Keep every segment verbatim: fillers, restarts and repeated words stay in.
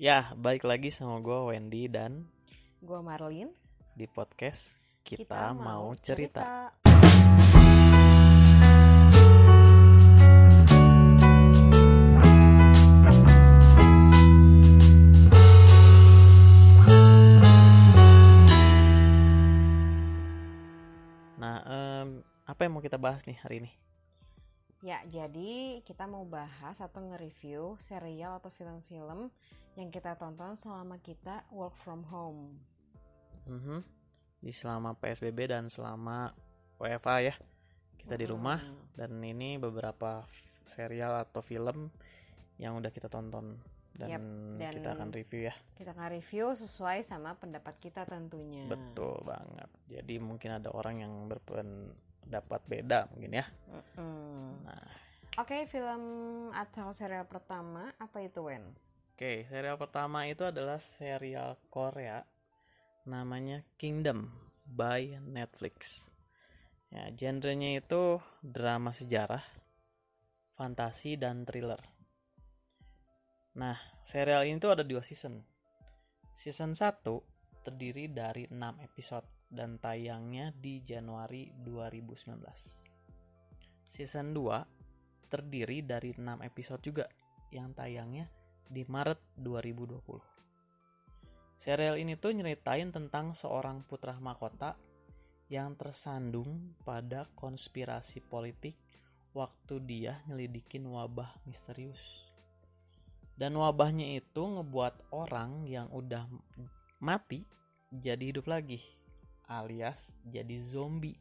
Ya, balik lagi sama gue Wendy dan gue Marlin di podcast Kita, kita Mau Cerita. cerita. Nah, um, apa yang mau kita bahas nih hari ini? Ya, jadi kita mau bahas atau nge-review serial atau film-film yang kita tonton selama kita work from home. Mm-hmm. Di selama P S B B dan selama W F A ya, kita mm-hmm. di rumah. Dan ini beberapa serial atau film yang udah kita tonton dan, yep. dan kita akan review ya. Kita akan review sesuai sama pendapat kita tentunya. Betul banget. Jadi mungkin ada orang yang berpen dapat beda mungkin ya. Nah. Oke, okay, film atau serial pertama apa itu, Wen? Oke, okay, serial pertama itu adalah serial Korea namanya Kingdom by Netflix. Ya, genrenya itu drama sejarah, fantasi dan thriller. Nah, serial ini tuh ada dua season. Season satu terdiri dari enam episode dan tayangnya di Januari dua ribu sembilan belas. Season dua terdiri dari enam episode juga yang tayangnya di Maret dua ribu dua puluh. Serial ini tuh nyeritain tentang seorang putra mahkota yang tersandung pada konspirasi politik waktu dia nyelidikin wabah misterius. Dan wabahnya itu ngebuat orang yang udah mati jadi hidup lagi, alias jadi zombie.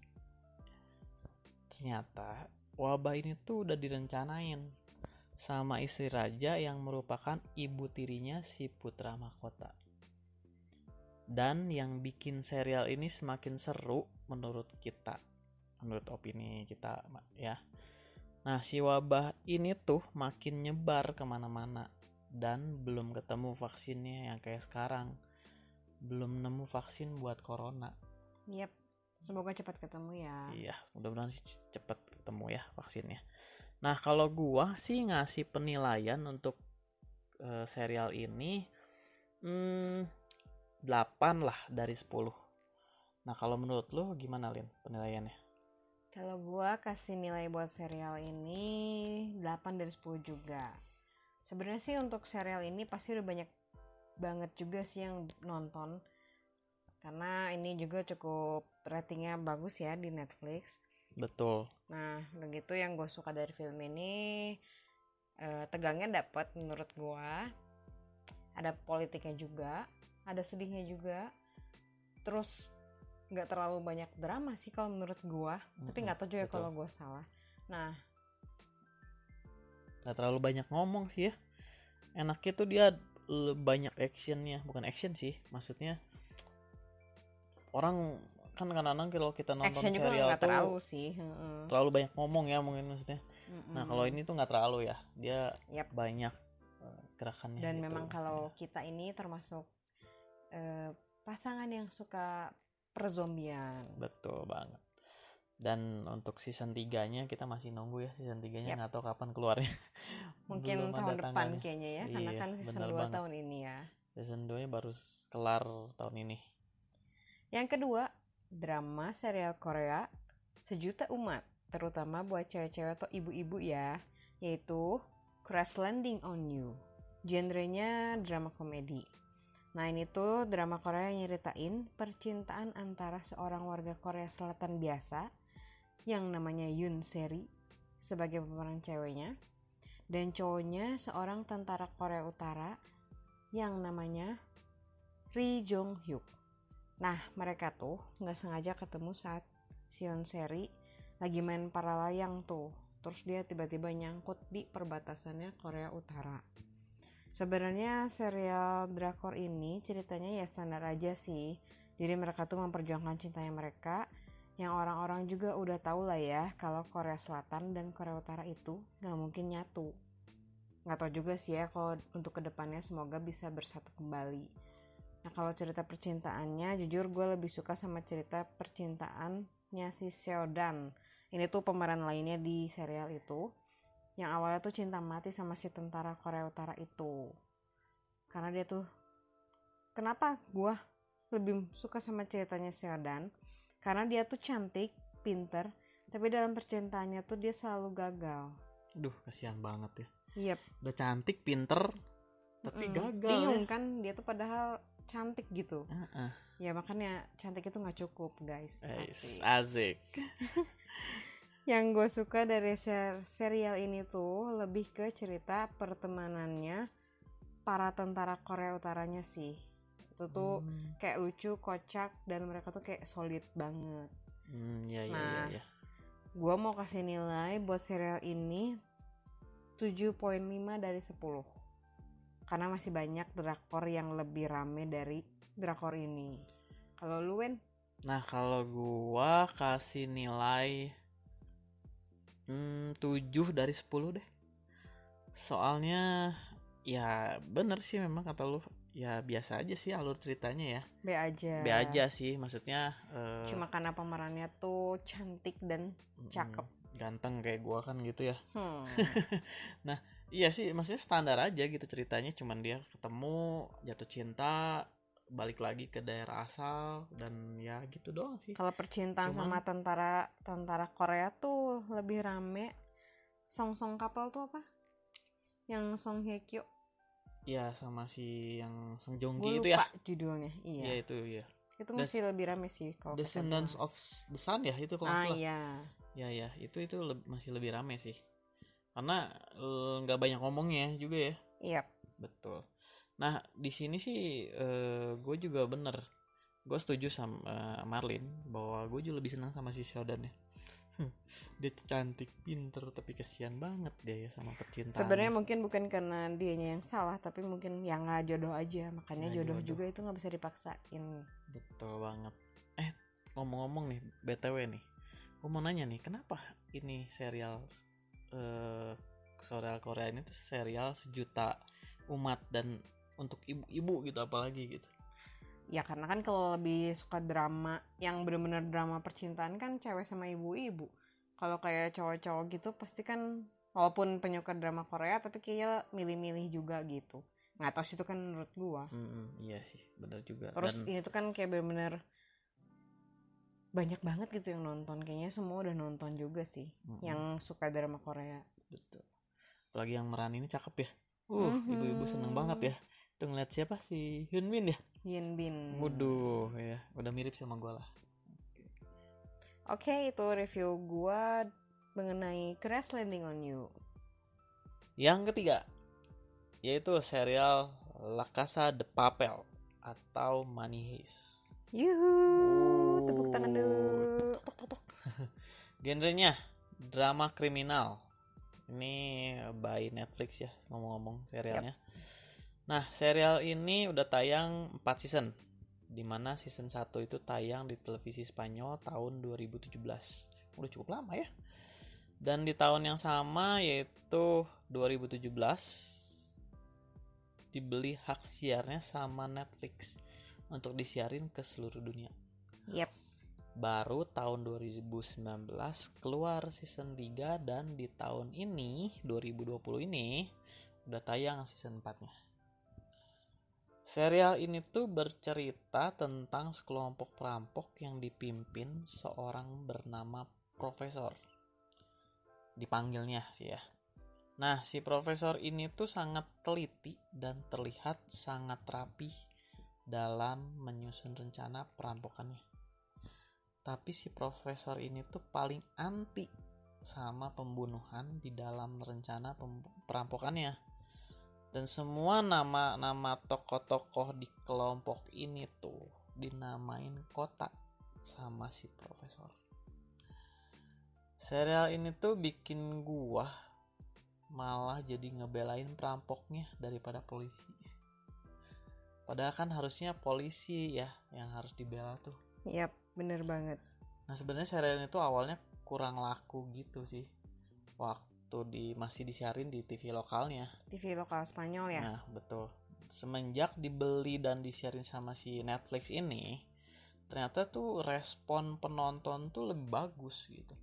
Ternyata wabah ini tuh udah direncanain sama istri raja yang merupakan ibu tirinya si putra mahkota. Dan yang bikin serial ini semakin seru menurut kita, menurut opini kita ya. Nah, si wabah ini tuh makin nyebar kemana-mana dan belum ketemu vaksinnya yang kayak sekarang. Belum nemu vaksin buat corona. Yep, semoga cepat ketemu ya. Iya, mudah-mudahan sih cepat ketemu ya vaksinnya. Nah, kalau gua sih ngasih penilaian untuk e, serial ini hmm, delapan lah dari sepuluh. Nah, kalau menurut lu gimana, Lin, penilaiannya? Kalau gua kasih nilai buat serial ini delapan dari sepuluh juga. Sebenarnya sih untuk serial ini pasti udah banyak banget juga sih yang nonton, karena ini juga cukup ratingnya bagus ya di Netflix. Betul. Nah, begitu yang gue suka dari film ini, eh, tegangnya dapat menurut gue, ada politiknya juga, ada sedihnya juga, terus nggak terlalu banyak drama sih kalau menurut gue, mm-hmm. tapi nggak tahu juga kalau gue salah. Nah, nggak terlalu banyak ngomong sih ya, enaknya tuh dia banyak actionnya, bukan action sih, maksudnya orang kan kadang-kadang kalau kita nonton action serial tuh terlalu sih mm-hmm. terlalu banyak ngomong ya mungkin maksudnya. Mm-hmm. Nah, kalau ini tuh nggak terlalu ya, dia yep. banyak uh, gerakannya. Dan gitu, memang maksudnya kalau kita ini termasuk uh, pasangan yang suka perzombian. Betul banget. Dan untuk season tiga-nya kita masih nunggu ya, season tiga-nya nggak yep. tahu kapan keluarnya. Mungkin belum tahun depan kayaknya ya, iya, karena kan season dua banget. Tahun ini ya. Season dua-nya baru kelar tahun ini. Yang kedua, drama serial Korea sejuta umat, terutama buat cewek-cewek atau ibu-ibu ya, yaitu Crash Landing on You. Genrenya drama komedi. Nah, ini tuh drama Korea yang nyeritain percintaan antara seorang warga Korea Selatan biasa yang namanya Yoon Se-ri sebagai pemeran ceweknya, dan cowoknya seorang tentara Korea Utara yang namanya Ri Jeong-hyeok. Nah, mereka tuh nggak sengaja ketemu saat Yoon Se-ri lagi main para layang tuh, terus dia tiba-tiba nyangkut di perbatasannya Korea Utara. Sebenarnya serial drakor ini ceritanya ya standar aja sih. Jadi mereka tuh memperjuangkan cintanya mereka, yang orang-orang juga udah tahu lah ya kalau Korea Selatan dan Korea Utara itu gak mungkin nyatu. Gak tau juga sih ya kalau untuk kedepannya semoga bisa bersatu kembali. Nah, kalau cerita percintaannya, jujur gue lebih suka sama cerita percintaannya si Sean. Ini tuh pemeran lainnya di serial itu, yang awalnya tuh cinta mati sama si tentara Korea Utara itu. karena dia tuh, kenapa gue lebih suka sama ceritanya Servant, karena dia tuh cantik, pinter, tapi dalam percintaannya tuh dia selalu gagal. Duh, kasihan banget ya. Yep. Udah cantik, pinter, tapi mm, gagal. Bingung ya, kan dia tuh padahal cantik gitu. Uh-uh. Ya makanya cantik itu nggak cukup, guys. Asik. Asik. Yang gue suka dari ser- serial ini tuh lebih ke cerita pertemanannya para tentara Korea Utaranya sih. Itu tuh hmm. kayak lucu, kocak, dan mereka tuh kayak solid banget. Hmm, ya, nah, ya, ya, ya. Gue mau kasih nilai buat serial ini tujuh koma lima dari sepuluh. Karena masih banyak drakor yang lebih rame dari drakor ini. Kalau lu, Wen? Nah, kalau gue kasih nilai hmm, tujuh dari sepuluh deh. Soalnya ya bener sih memang kata lu. Ya biasa aja sih alur ceritanya ya. B aja. B aja sih maksudnya. Uh, Cuma karena pemerannya tuh cantik dan cakep. Ganteng kayak gua kan gitu ya. Hmm. Nah iya sih maksudnya standar aja gitu ceritanya. Cuman dia ketemu, jatuh cinta, balik lagi ke daerah asal. Dan ya gitu doang sih. Kalau percintaan Cuman, sama tentara tentara Korea tuh lebih rame. Song-song couple tuh apa? Yang Song Hye Kyo. Iya sama si yang Song Joong-ki itu ya. Gue lupa judulnya. Iya ya, itu ya. Itu masih Des, lebih rame sih kalau Descendants of the Sun ya itu kalau salah. Ah iya. Ya ya itu itu le- masih lebih rame sih. Karena nggak e, banyak ngomongnya juga ya. Iya. Yep. Betul. Nah di sini sih e, gue juga bener. Gue setuju sama e, Marlin bahwa gue juga lebih senang sama si Sheldon ya. Dia cantik, pinter, tapi kesian banget dia ya sama percintaan. Sebenarnya mungkin bukan karena dianya yang salah, tapi mungkin yang nggak jodoh aja. Makanya jodoh, jodoh juga itu nggak bisa dipaksain. Betul banget. Eh ngomong-ngomong nih, btw nih, gue mau nanya nih, kenapa ini serial eh, serial Korea ini tuh serial sejuta umat dan untuk ibu-ibu gitu apalagi gitu? Ya karena kan kalau lebih suka drama yang benar-benar drama percintaan kan cewek sama ibu-ibu. Kalau kayak cowok-cowok gitu pasti kan walaupun penyuka drama Korea tapi kayaknya milih-milih juga gitu. Nggak tahu sih itu kan menurut gua. Hmm, iya sih benar juga. Terus dan ini tuh kan kayak benar-benar banyak banget gitu yang nonton. Kayaknya semua udah nonton juga sih mm-hmm. yang suka drama Korea. Betul. Apalagi yang meran ini cakep ya. Uh mm-hmm. ibu-ibu seneng banget ya. Tuh ngeliat siapa sih? Hyun Bin ya? Hyun Bin. Waduh ya, udah mirip sama gue lah. Oke, okay, itu review gue mengenai Crash Landing on You. Yang ketiga, yaitu serial La Casa de Papel atau Money Heist. Yuhu, oh, tepuk tangan dulu. Tuk, tuk, tuk. Genrenya drama kriminal. Ini by Netflix ya, ngomong-ngomong serialnya. Yep. Nah, serial ini udah tayang empat season. Dimana season satu itu tayang di televisi Spanyol tahun dua ribu tujuh belas. Udah cukup lama ya. Dan di tahun yang sama yaitu dua ribu tujuh belas dibeli hak siarnya sama Netflix untuk disiarin ke seluruh dunia. Yep. Baru tahun dua ribu sembilan belas keluar season tiga dan di tahun ini dua ribu dua puluh ini udah tayang season empat-nya. Serial ini tuh bercerita tentang sekelompok perampok yang dipimpin seorang bernama Profesor. Dipanggilnya sih ya. Nah, si Profesor ini tuh sangat teliti dan terlihat sangat rapih dalam menyusun rencana perampokannya. Tapi si Profesor ini tuh paling anti sama pembunuhan di dalam rencana pem- perampokannya. Dan semua nama-nama tokoh-tokoh di kelompok ini tuh dinamain kota sama si Profesor. Serial ini tuh bikin gua malah jadi ngebelain perampoknya daripada polisi. Padahal kan harusnya polisi ya yang harus dibela tuh. Yap, bener banget. Nah sebenarnya serial ini tuh awalnya kurang laku gitu sih. Waktu tuh di masih disiarin di T V lokalnya. T V lokal Spanyol ya. Nah, betul. Semenjak dibeli dan disiarin sama si Netflix ini, ternyata tuh respon penonton tuh lebih bagus gitu.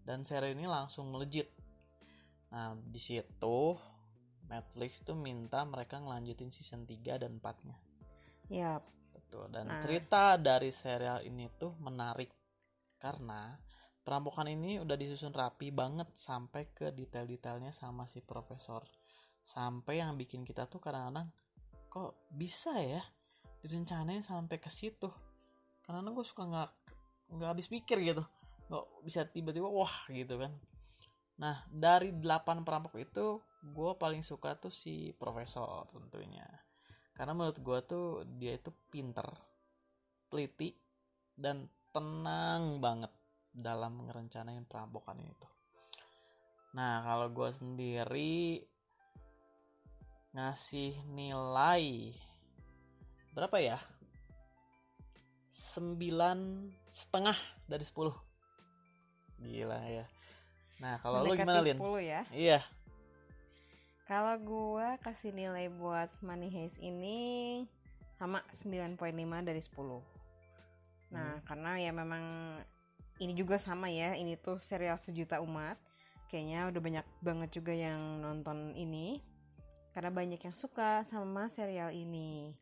Dan serial ini langsung melejit. Nah, di situ Netflix tuh minta mereka ngelanjutin season tiga dan empat-nya. Yap. Betul. Dan nah. cerita dari serial ini tuh menarik karena perampokan ini udah disusun rapi banget sampai ke detail-detailnya sama si Profesor. Sampai yang bikin kita tuh kadang-kadang kok bisa ya direncanain sampai ke situ. Kadang-kadang gue suka nggak nggak habis pikir gitu. Nggak bisa tiba-tiba wah gitu kan. Nah, dari delapan perampok itu, gue paling suka tuh si Profesor tentunya. Karena menurut gue tuh, dia itu pinter, teliti, dan tenang banget dalam ngerencanain perampokan itu. Nah, kalau gue sendiri ngasih nilai berapa ya? sembilan setengah dari sepuluh. Gila ya. Nah, kalau lu gimana, Lin? sepuluh ya? Iya. Kalau gua kasih nilai buat Money Heist ini sama sembilan koma lima dari sepuluh. Nah, hmm. karena ya memang ini juga sama ya, ini tuh serial sejuta umat. Kayaknya udah banyak banget juga yang nonton ini. Karena banyak yang suka sama serial ini.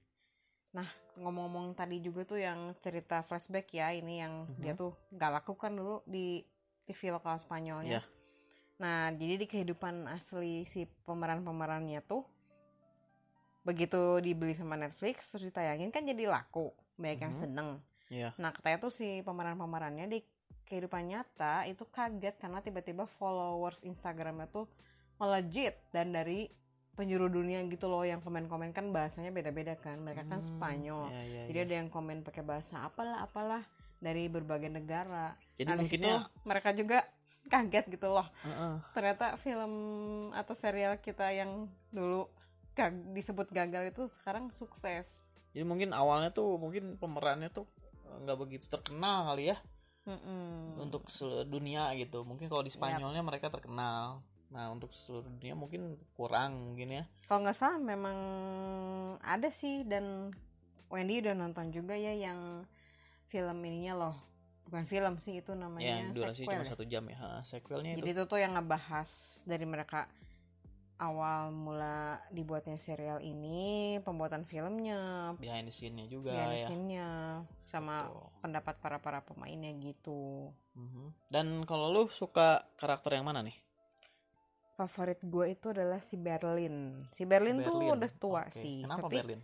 Nah, ngomong-ngomong tadi juga tuh yang cerita flashback ya, ini yang hmm. dia tuh gak lakukan dulu di T V lokal Spanyolnya. Yeah. Nah, jadi di kehidupan asli si pemeran-pemerannya tuh begitu dibeli sama Netflix terus ditayangin kan jadi laku, banyak mm-hmm. yang seneng. Yeah. Nah, katanya tuh si pemeran-pemerannya di kehidupan nyata itu kaget karena tiba-tiba followers Instagramnya tuh melejit dan dari penjuru dunia gitu loh, yang komen-komen kan bahasanya beda-beda kan, mereka kan hmm, Spanyol. Yeah, yeah, jadi yeah. ada yang komen pakai bahasa apalah apalah dari berbagai negara. Jadi nah, mungkinnya mereka juga kaget gitu loh. Uh-uh. Ternyata film atau serial kita yang dulu gag- disebut gagal itu sekarang sukses. Jadi mungkin awalnya tuh mungkin pemerannya tuh nggak begitu terkenal kali ya. Uh-uh. Untuk seluruh dunia gitu. Mungkin kalau di Spanyolnya yep. mereka terkenal. Nah, untuk seluruh dunia mungkin kurang mungkin ya. Kalau nggak salah memang ada sih, dan Wendy udah nonton juga ya yang film ininya loh, bukan film sih itu namanya, ya, durasi sequel, cuma ya? satu jam ya, ha, sequelnya itu. Jadi itu tuh yang ngebahas dari mereka awal mula dibuatnya serial ini, pembuatan filmnya, behind the scene-nya juga, behind the scene-nya, ya. sama Betul. pendapat para para pemainnya gitu. Uh-huh. Dan kalau lu suka karakter yang mana nih? Favorit gue itu adalah si Berlin. Si Berlin, Berlin. tuh udah tua okay. sih. Kenapa tapi, Berlin?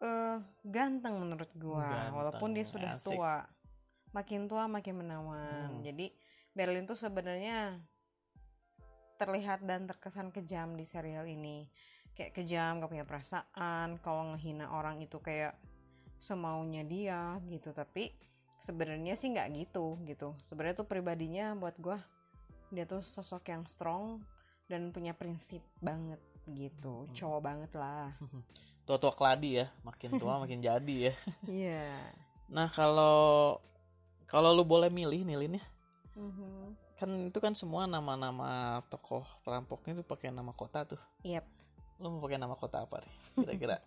Uh, ganteng menurut gua, ganteng, walaupun dia sudah asik. tua, makin tua makin menawan. Hmm. Jadi Berlin tuh sebenarnya terlihat dan terkesan kejam di serial ini, kayak kejam, gak punya perasaan, kalau ngehina orang itu kayak semaunya dia gitu. Tapi sebenarnya sih nggak gitu gitu. Sebenarnya tuh pribadinya buat gua dia tuh sosok yang strong dan punya prinsip banget gitu, hmm. cowok banget lah. Tua-tua keladi ya, makin tua makin jadi ya. Iya. Yeah. Nah, kalau kalau lu boleh milih nilinnya, uh-huh. kan itu kan semua nama-nama tokoh perampoknya tuh pakai nama kota tuh. Yap. Lu mau pakai nama kota apa nih? Kira-kira?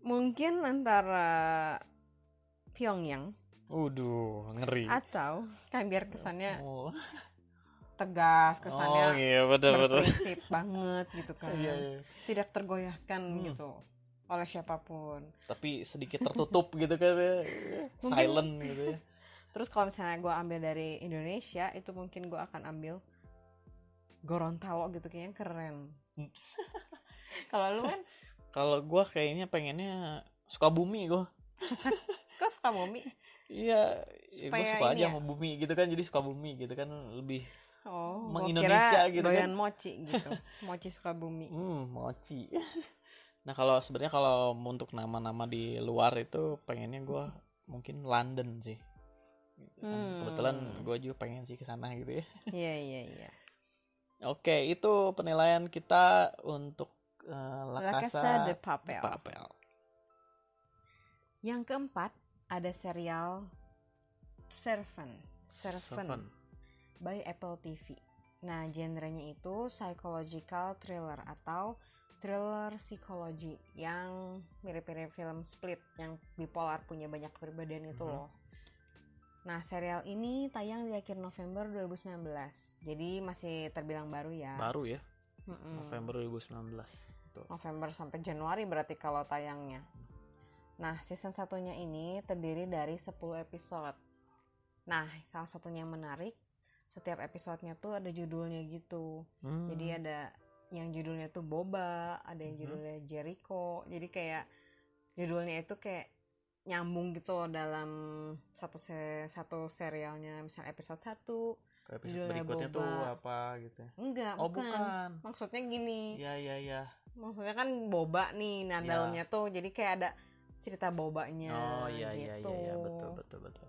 Mungkin antara Pyongyang. Waduh, ngeri. Atau kan biar kesannya oh. tegas, kesannya oh, iya, berprinsip banget gitu kan, iya, iya. tidak tergoyahkan hmm. gitu oleh siapapun, tapi sedikit tertutup gitu kan ya. Silent gitu ya. Terus kalau misalnya gue ambil dari Indonesia itu mungkin gue akan ambil Gorontalo gitu, kayaknya keren. Kalau lu kan? Kalau gue kayaknya pengennya Sukabumi gue. Kok Sukabumi? Iya, ya gue suka aja ya? sama bumi gitu kan, jadi Sukabumi gitu kan lebih Oh, mengindonesia gitu kan. Doyan mochi gitu. Mochi Sukabumi. Hmm, mochi. Nah, kalau sebenarnya kalau untuk nama-nama di luar itu pengennya gue mungkin London sih. Hmm. Kebetulan gue juga pengen sih ke sana gitu ya. Iya, iya, iya. Oke, itu penilaian kita untuk uh, La Casa de Papel. Papel. Yang keempat ada serial Servant. Servant. Servant. by Apple T V. Nah, genrenya itu psychological thriller atau thriller psikologi yang mirip-mirip film Split yang bipolar punya banyak perbedaan itu loh. Mm-hmm. Nah, serial ini tayang di akhir November dua ribu sembilan belas. Jadi masih terbilang baru ya. Baru ya. Mm-mm. November dua ribu sembilan belas tuh. November sampai Januari berarti kalau tayangnya. Nah, season satunya ini terdiri dari sepuluh episode. Nah, salah satunya yang menarik, setiap episodenya tuh ada judulnya gitu. Mm. Jadi ada yang judulnya tuh Boba, ada yang judulnya mm-hmm. Jericho. Jadi kayak judulnya itu kayak nyambung gitu loh dalam satu se- satu serialnya. Misalnya episode satu episode berikutnya Boba. Tuh apa gitu ya? Enggak, oh, bukan. bukan. Maksudnya gini. Iya, iya, iya. Maksudnya kan Boba nih, nah ya. Dalamnya tuh jadi kayak ada cerita Bobanya. Oh, iya, gitu. iya, iya, betul, betul, betul.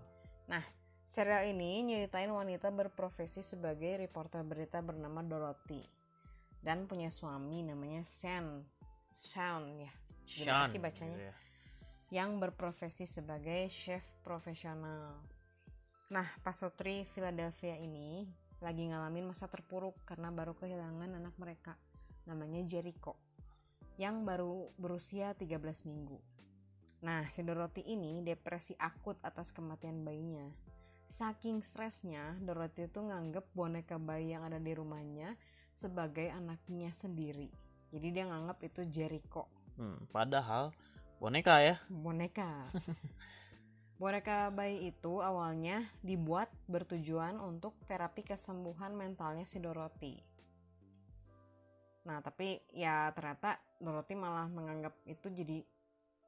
Nah, serial ini nyeritain wanita berprofesi sebagai reporter berita bernama Dorothy dan punya suami namanya Sean. Sean ya. Gimana Sean, sih bacanya? Iya. Yang berprofesi sebagai chef profesional. Nah, pasutri Philadelphia ini lagi ngalamin masa terpuruk karena baru kehilangan anak mereka, namanya Jericho, yang baru berusia tiga belas minggu. Nah, si Dorothy ini depresi akut atas kematian bayinya. Saking stresnya, Dorothy itu nganggep boneka bayi yang ada di rumahnya sebagai anaknya sendiri. Jadi dia nganggep itu Jericho. Hmm, padahal boneka ya? Boneka. Boneka bayi itu awalnya dibuat bertujuan untuk terapi kesembuhan mentalnya si Dorothy. Nah, tapi ya ternyata Dorothy malah menganggap itu jadi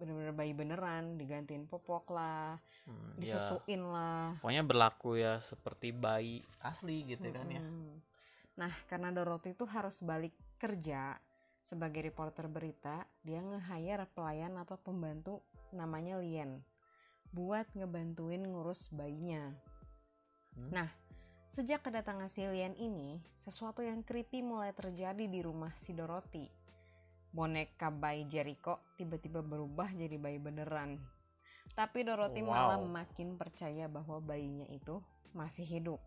benar-benar bayi beneran, digantiin popok lah, hmm, disusuin ya, lah. Pokoknya berlaku ya seperti bayi asli gitu hmm. kan ya. Nah, karena Dorothy itu harus balik kerja sebagai reporter berita, dia nge-hire pelayan atau pembantu namanya Leanne buat ngebantuin ngurus bayinya. Hmm? Nah, sejak kedatangan si Leanne ini, sesuatu yang creepy mulai terjadi di rumah si Dorothy. Boneka bayi Jericho tiba-tiba berubah jadi bayi beneran. Tapi Dorothy wow. malah makin percaya bahwa bayinya itu masih hidup.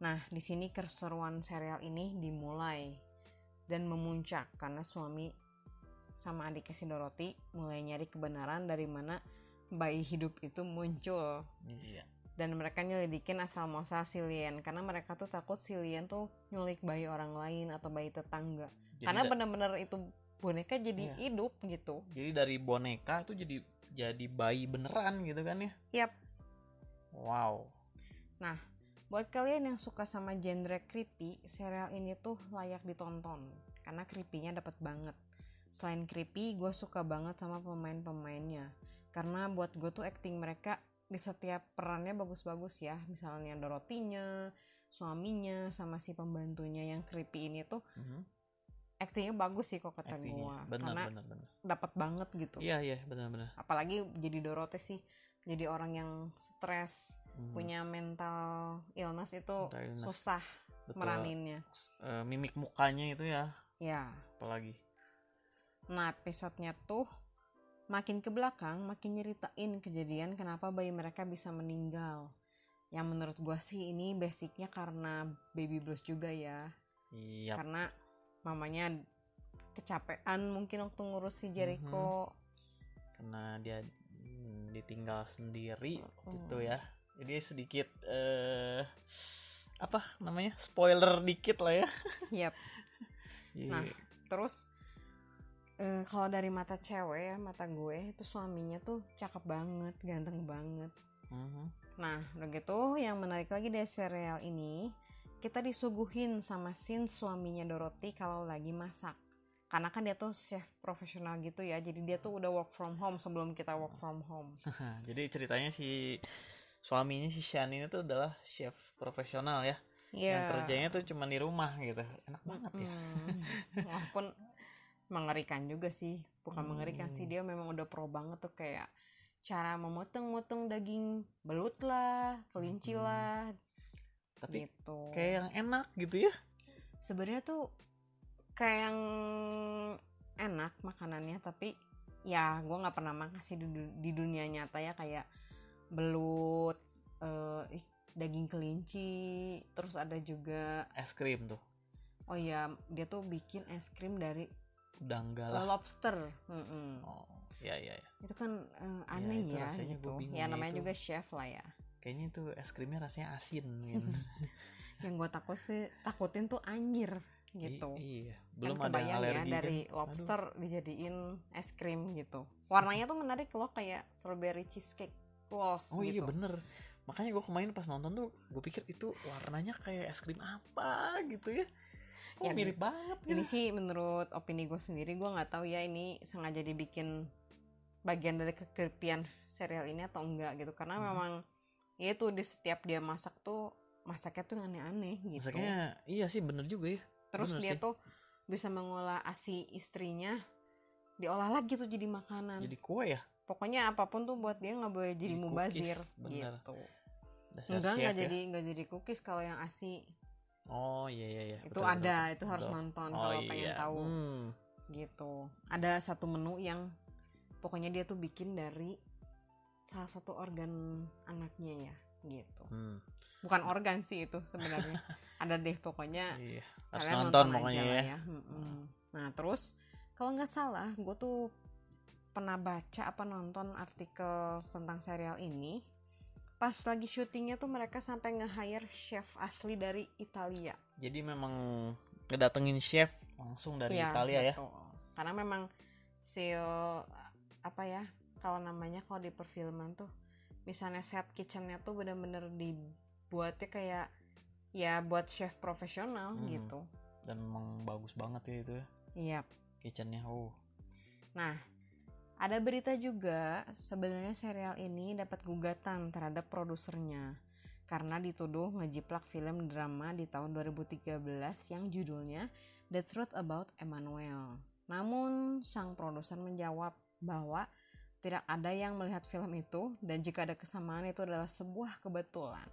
Nah, di sini keseruan serial ini dimulai dan memuncak karena suami sama adiknya si Dorothy mulai nyari kebenaran dari mana bayi hidup itu muncul. Iya. Dan mereka nyelidikin asal-muasal si Leanne karena mereka tuh takut si Leanne tuh nyulik bayi orang lain atau bayi tetangga. Jadi karena da- benar-benar itu boneka jadi iya. hidup gitu. Jadi dari boneka itu jadi jadi bayi beneran gitu kan ya? Yap. Wow. Nah, buat kalian yang suka sama genre creepy, serial ini tuh layak ditonton karena creepy-nya dapat banget. Selain creepy, gue suka banget sama pemain-pemainnya. Karena buat gue tuh acting mereka di setiap perannya bagus-bagus ya. Misalnya Dorothy-nya, suaminya, sama si pembantunya yang creepy ini tuh mm-hmm. acting-nya bagus sih kok kata gue. Karena dapat banget gitu. Iya, iya, benar-benar. Apalagi jadi Dorothy sih. Jadi orang yang stres, mm-hmm. punya mental illness itu mental illness. Susah betul. Meraninnya. Uh, mimik mukanya itu ya. Iya. Apalagi. Nah, episode-nya tuh makin ke belakang, makin nyeritain kejadian kenapa bayi mereka bisa meninggal. Yang menurut gue sih ini basicnya karena baby blues juga ya. Iya. Yep. Karena mamanya kecapean mungkin waktu ngurus si Jericho. Mm-hmm. Karena dia ditinggal sendiri mm-hmm. gitu ya. Jadi sedikit eh, apa namanya spoiler dikit lah ya. Yap. yeah. Nah terus. Uh, kalau dari mata cewek ya, mata gue itu suaminya tuh cakep banget, ganteng banget. Uh-huh. Nah, udah gitu yang menarik lagi dari serial ini, kita disuguhin sama scene suaminya Dorothy kalau lagi masak. Karena kan dia tuh chef profesional gitu ya, jadi dia tuh udah work from home sebelum kita work from home. Jadi ceritanya si suaminya si Shani ini tuh adalah chef profesional ya, yeah. yang kerjanya tuh cuma di rumah gitu. Enak banget ya. Walaupun mengerikan juga sih, bukan hmm. mengerikan sih, dia memang udah pro banget tuh kayak cara memotong-motong daging belut lah, kelinci hmm. lah, tapi gitu. Kayak yang enak gitu ya? Sebenarnya tuh kayak yang enak makanannya, tapi ya gue nggak pernah makan sih di, di dunia nyata ya kayak belut, eh, daging kelinci, terus ada juga es krim tuh. Oh iya, dia tuh bikin es krim dari udang galah. Lobster. Mm-mm. Oh, ya ya ya. Itu kan uh, aneh ya, ya gitu. Ya namanya itu juga chef lah ya. Kayaknya itu es krimnya rasanya asin gitu. Yang gue takut sih, takutin tuh anjir. gitu. I- iya. Belum kan ada alergi dari kan? Lobster aduh. Dijadiin es krim gitu. Warnanya tuh menarik loh, kayak strawberry cheesecake rolls oh, gitu. Oh iya bener. Makanya gue kemarin pas nonton tuh gue pikir itu warnanya kayak es krim apa gitu ya. Kok ya, mirip banget gitu. Ini sih menurut opini gue sendiri, gue nggak tahu ya ini sengaja dibikin bagian dari kegrepian serial ini atau enggak gitu. Karena hmm. memang ya itu di setiap dia masak tuh masaknya tuh aneh-aneh gitu. Masaknya iya sih bener juga ya. Terus bener dia sih. Tuh bisa mengolah ASI istrinya, diolah lagi tuh jadi makanan. Jadi kue ya. Pokoknya apapun tuh buat dia nggak boleh jadi, jadi mubazir bener. Gitu. Enggak nggak ya. jadi nggak jadi cookies kalau yang ASI. Oh iya iya iya. Itu betul, ada betul, itu betul. Harus nonton oh, kalau iya. pengen tahu. Hmm. Gitu. Ada satu menu yang pokoknya dia tuh bikin dari salah satu organ anaknya ya gitu. Hmm. Bukan organ sih itu sebenarnya. Ada deh pokoknya. Iya. Harus nonton, nonton pokoknya ya. ya. Nah terus kalau nggak salah gue tuh pernah baca apa nonton artikel tentang serial ini. Pas lagi syutingnya tuh mereka sampai nge-hire chef asli dari Italia. Jadi memang ngedatengin chef langsung dari ya, Italia betul. Ya. Karena memang si apa ya kalau namanya kalau di perfilman tuh misalnya set kitchennya tuh benar-benar dibuatnya kayak ya buat chef profesional hmm. gitu. Dan memang bagus banget ya itu ya. Iya. Kitchennya oh. Nah, ada berita juga sebenarnya serial ini dapat gugatan terhadap produsernya karena dituduh ngejiplak film drama di tahun dua ribu tiga belas yang judulnya The Truth About Emmanuel. Namun sang produser menjawab bahwa tidak ada yang melihat film itu dan jika ada kesamaan itu adalah sebuah kebetulan.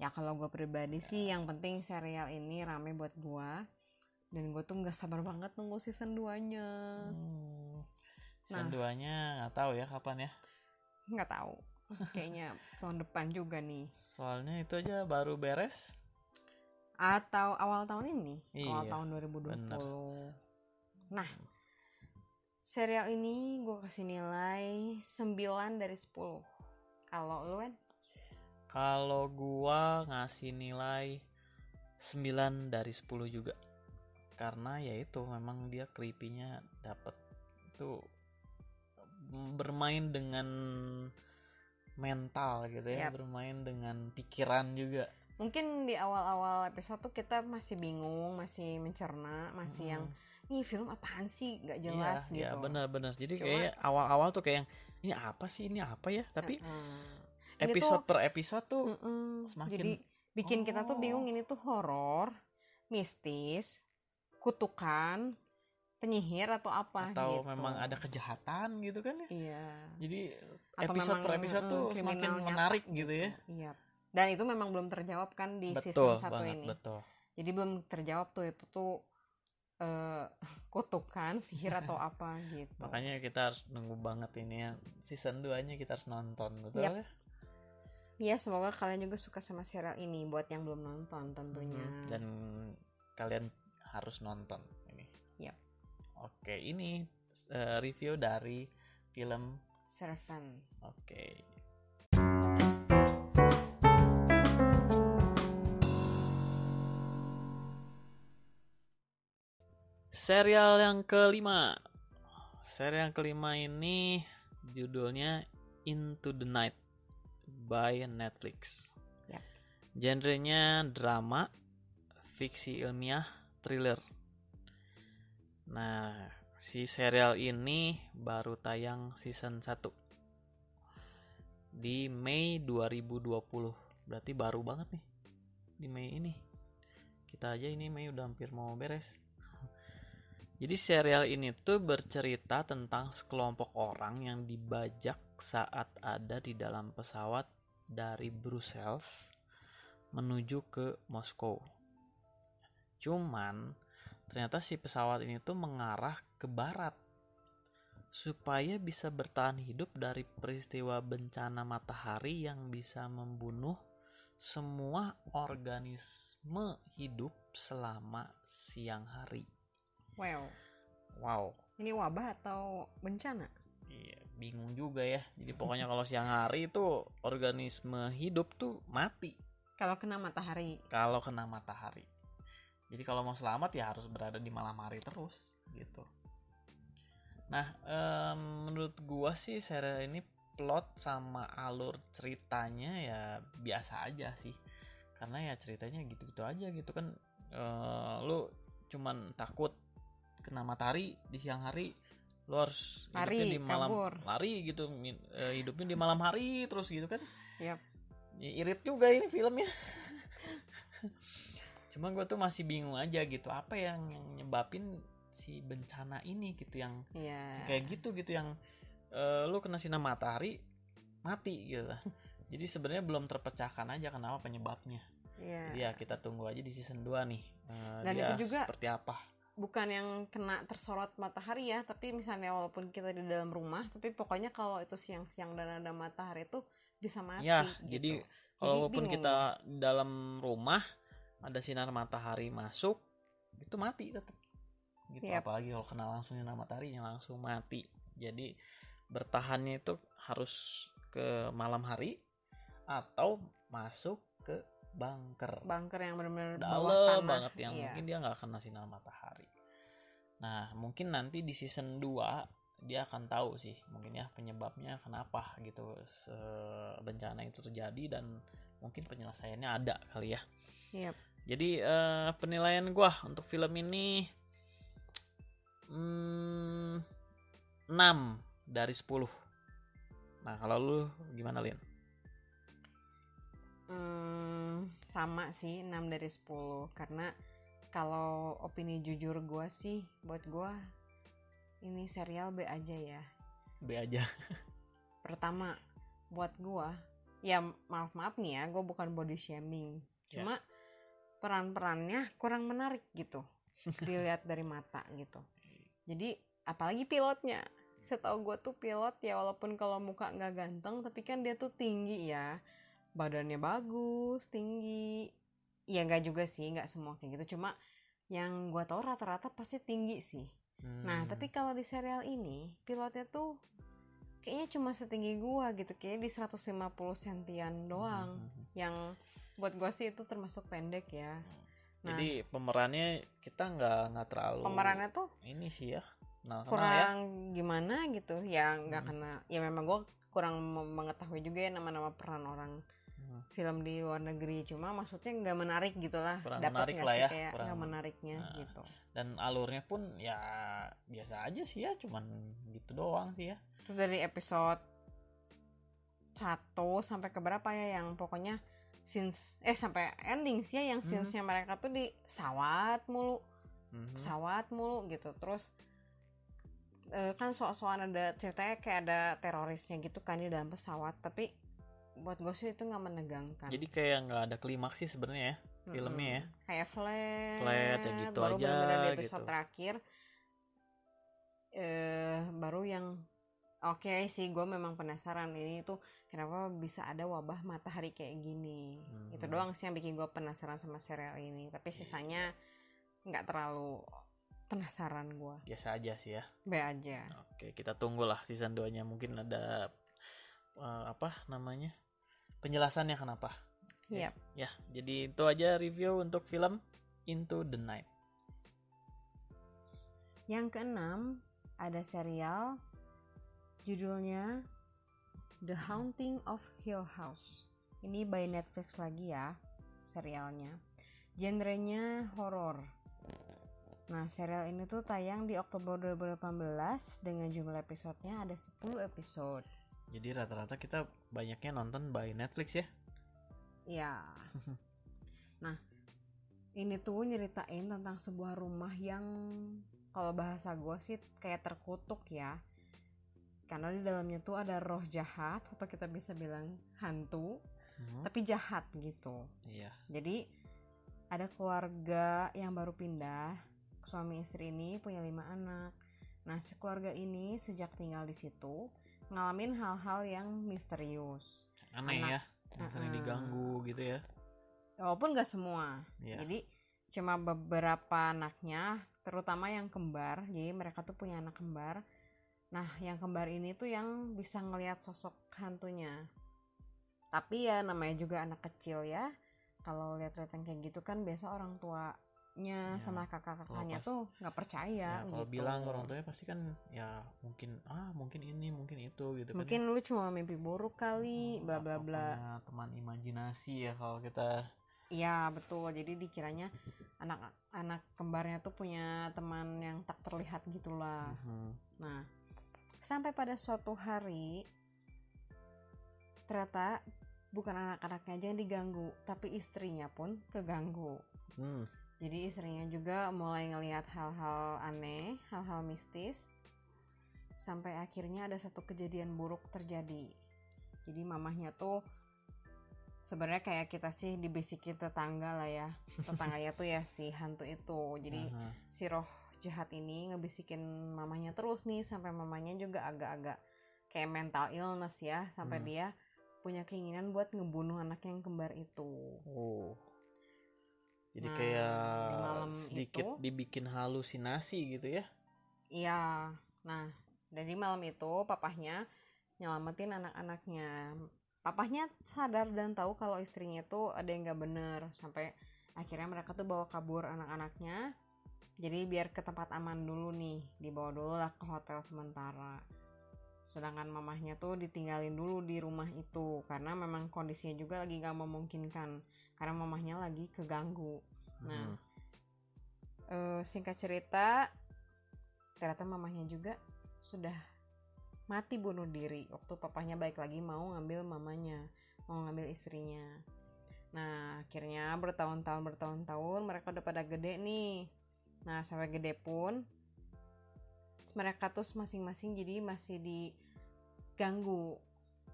Ya kalau gue pribadi sih yang penting serial ini rame buat gue dan gue tuh gak sabar banget nunggu season dua-nya. Hmm. Season nah, dua-nya nggak tahu ya kapan ya? Nggak tahu, kayaknya tahun depan juga nih. Soalnya itu aja baru beres. Atau awal tahun ini, iya, awal tahun dua ribu dua puluh. Bener. Nah, serial ini gue kasih nilai sembilan dari sepuluh. Kalau lu kan? Kalau gue ngasih nilai sembilan dari sepuluh juga, karena ya itu memang dia creepy-nya dapet tuh. Bermain dengan mental gitu ya, yep. Bermain dengan pikiran juga. Mungkin di awal-awal episode tuh kita masih bingung, masih mencerna, masih hmm. yang ini film apaan sih, nggak jelas ya, gitu. Iya, benar-benar. Jadi cuma, kayak awal-awal tuh kayak yang ini apa sih, ini apa ya? Tapi uh-uh. episode tuh, per episode tuh uh-uh. semakin jadi bikin oh. kita tuh bingung ini tuh horor, mistis, kutukan. Penyihir atau apa atau gitu. Memang ada kejahatan gitu kan ya iya. Jadi atau episode per episode mm, tuh semakin menarik gitu, gitu ya iya. Dan itu memang belum terjawab kan di betul, season satu ini betul. Jadi belum terjawab tuh itu tuh uh, kutukan sihir atau apa gitu. Makanya kita harus nunggu banget ini ya season dua nya kita harus nonton betul yep. ya. Iya semoga kalian juga suka sama serial ini buat yang belum nonton tentunya hmm, dan kalian harus nonton ini iya yep. Oke, ini uh, review dari film Servant. Oke. Serial yang kelima. Serial yang kelima ini judulnya Into the Night by Netflix. Ya. Genrenya drama, fiksi ilmiah, thriller. Nah, si serial ini baru tayang season satu di Mei dua ribu dua puluh. Berarti baru banget nih di Mei ini. Kita aja ini Mei udah hampir mau beres. Jadi serial ini tuh bercerita tentang sekelompok orang yang dibajak saat ada di dalam pesawat dari Brussels menuju ke Moskow. Cuman ternyata si pesawat ini tuh mengarah ke barat supaya bisa bertahan hidup dari peristiwa bencana matahari yang bisa membunuh semua organisme hidup selama siang hari. Wow. Wow. Ini wabah atau bencana? Iya, bingung juga ya. Jadi pokoknya kalau siang hari itu organisme hidup tuh mati. Kalau kena matahari. Kalau kena matahari. Jadi kalau mau selamat ya harus berada di malam hari terus gitu. Nah, um, menurut gua sih serial ini plot sama alur ceritanya ya biasa aja sih. Karena ya ceritanya gitu-gitu aja gitu kan. Uh, lu cuman takut kena matahari di siang hari, lu harus lari, hidupnya di malam kabur. lari gitu, uh, hidupnya di malam hari terus gitu kan. Yep. Ya, irit juga ini filmnya. Cuma gue tuh masih bingung aja gitu, apa yang nyebabin si bencana ini gitu, yang yeah. kayak gitu gitu yang uh, lu kena sinar matahari mati gitu. Jadi sebenarnya belum terpecahkan aja kenapa penyebabnya. Yeah. Jadi ya kita tunggu aja di season dua nih. Uh, Dan dia itu juga seperti apa? Bukan yang kena tersorot matahari ya, tapi misalnya walaupun kita di dalam rumah, tapi pokoknya kalau itu siang-siang dan ada matahari itu bisa mati. Ya, gitu. Jadi walaupun kita dalam rumah ada sinar matahari masuk, itu mati tetap. Gitu. Yep. Apalagi kalau kena langsung sinar matahari, yang langsung mati. Jadi bertahannya itu harus ke malam hari atau masuk ke bunker. Bunker yang benar-benar dalam banget yang iya. mungkin dia nggak kena sinar matahari. Nah, mungkin nanti di season dua dia akan tahu sih mungkin ya penyebabnya kenapa gitu bencana itu terjadi, dan mungkin penyelesaiannya ada kali ya. Yep. Jadi uh, penilaian gua untuk film ini hmm, enam dari sepuluh. Nah, kalau lu gimana, Lin? Hmm, sama sih enam dari sepuluh, karena kalau opini jujur gue sih, buat gue ini serial B aja ya. B aja. Pertama, buat gue ya maaf-maaf nih ya, gue bukan body shaming, cuma yeah. peran-perannya kurang menarik gitu dilihat dari mata gitu. Jadi apalagi pilotnya, setahu gue tuh pilot ya walaupun kalau muka gak ganteng tapi kan dia tuh tinggi ya, badannya bagus, tinggi. Ya enggak juga sih, enggak semua kayak gitu. Cuma yang gue tau rata-rata pasti tinggi sih. Hmm. Nah, tapi kalau di serial ini, pilotnya tuh kayaknya cuma setinggi gue gitu. Kayaknya di seratus lima puluh sentian doang. Hmm. Yang buat gue sih itu termasuk pendek ya. Nah, jadi pemerannya kita enggak, enggak terlalu... Pemerannya tuh... Ini sih ya. Nah, kurang ya. Gimana gitu. Ya enggak hmm. kena... Ya memang gue kurang mengetahui juga ya nama-nama peran orang film di luar negeri, cuma maksudnya nggak menarik gitulah, dapat nggak sih ya, kayak nggak menariknya nah, gitu. Dan alurnya pun ya biasa aja sih ya, cuman gitu doang sih ya. Terus dari episode satu sampai ke berapa ya yang pokoknya scenes eh sampai ending sih ya, yang scenesnya mm-hmm. mereka tuh di pesawat mulu, mm-hmm. pesawat mulu gitu. Terus kan soal-soal ada ceritanya kayak ada terorisnya gitu kan di dalam pesawat, tapi buat gue sih itu nggak menegangkan. Jadi kayak nggak ada klimaks sih sebenarnya ya, mm-hmm. filmnya ya. Kayak flat, flat ya gitu baru aja. Baru benar-benar di episode gitu. Terakhir, eh, baru yang oke okay sih gue memang penasaran ini tuh kenapa bisa ada wabah matahari kayak gini. Hmm. Itu doang sih yang bikin gue penasaran sama serial ini. Tapi sisanya nggak yeah. terlalu penasaran gue. Biasa aja sih ya. B aja. Oke, kita tunggulah season dua-nya, mungkin ada uh, apa namanya? Penjelasannya kenapa. Iya. Yep. Ya, jadi itu aja review untuk film Into the Night. Yang keenam ada serial judulnya The Haunting of Hill House. Ini by Netflix lagi ya serialnya. Genrenya horor. Nah, serial ini tuh tayang di Oktober dua ribu delapan belas dengan jumlah episodenya ada sepuluh episode. Jadi rata-rata kita banyaknya nonton by Netflix ya? Iya. Nah, ini tuh nyeritain tentang sebuah rumah yang kalau bahasa gue sih kayak terkutuk ya. Karena di dalamnya tuh ada roh jahat, atau kita bisa bilang hantu, hmm. tapi jahat gitu. Iya. Jadi ada keluarga yang baru pindah. Suami istri ini punya lima anak. Nah, sekeluarga ini sejak tinggal di situ ngalamin hal-hal yang misterius. Aneh anak, ya, yang sering uh-uh. diganggu gitu ya. Walaupun nggak semua. Yeah. Jadi cuma beberapa anaknya, terutama yang kembar. Jadi mereka tuh punya anak kembar. Nah, yang kembar ini tuh yang bisa ngelihat sosok hantunya. Tapi ya namanya juga anak kecil ya. Kalau lihat-lihat yang kayak gitu kan biasa orang tua nyokapnya ya, sama kakak-kakaknya tuh nggak percaya ya, kalau gitu. Bilang orang tuanya pasti kan ya mungkin ah mungkin ini mungkin itu gitu mungkin kan. Lu cuma mimpi buruk kali bla bla bla, teman imajinasi ya kalau kita. Iya betul, jadi dikiranya anak-anak kembarnya tuh punya teman yang tak terlihat gitulah. Mm-hmm. Nah sampai pada suatu hari ternyata bukan anak-anaknya aja yang diganggu, tapi istrinya pun keganggu. Mm. Jadi istrinya juga mulai ngelihat hal-hal aneh, hal-hal mistis, sampai akhirnya ada satu kejadian buruk terjadi. Jadi mamahnya tuh sebenarnya kayak kita sih dibisikin tetangga lah ya, tetangganya tuh ya si hantu itu. Jadi uh-huh. si roh jahat ini ngebisikin mamanya terus nih, sampai mamanya juga agak-agak kayak mental illness ya, sampai hmm. dia punya keinginan buat ngebunuh anak yang kembar itu. Oh. Jadi nah, kayak sedikit itu, dibikin halusinasi gitu ya? Iya. Nah dari malam itu papahnya nyelamatin anak-anaknya. Papahnya sadar dan tahu kalau istrinya tuh ada yang gak bener, sampai akhirnya mereka tuh bawa kabur anak-anaknya. Jadi biar ke tempat aman dulu nih, dibawa dulu lah ke hotel sementara. Sedangkan mamahnya tuh ditinggalin dulu di rumah itu, karena memang kondisinya juga lagi gak memungkinkan, karena mamahnya lagi keganggu. Nah hmm. eh, singkat cerita ternyata mamahnya juga sudah mati bunuh diri waktu papahnya balik lagi mau ngambil mamanya, mau ngambil istrinya. Nah akhirnya bertahun-tahun bertahun-tahun mereka udah pada gede nih. Nah sampai gede pun mereka tuh masing-masing jadi masih diganggu,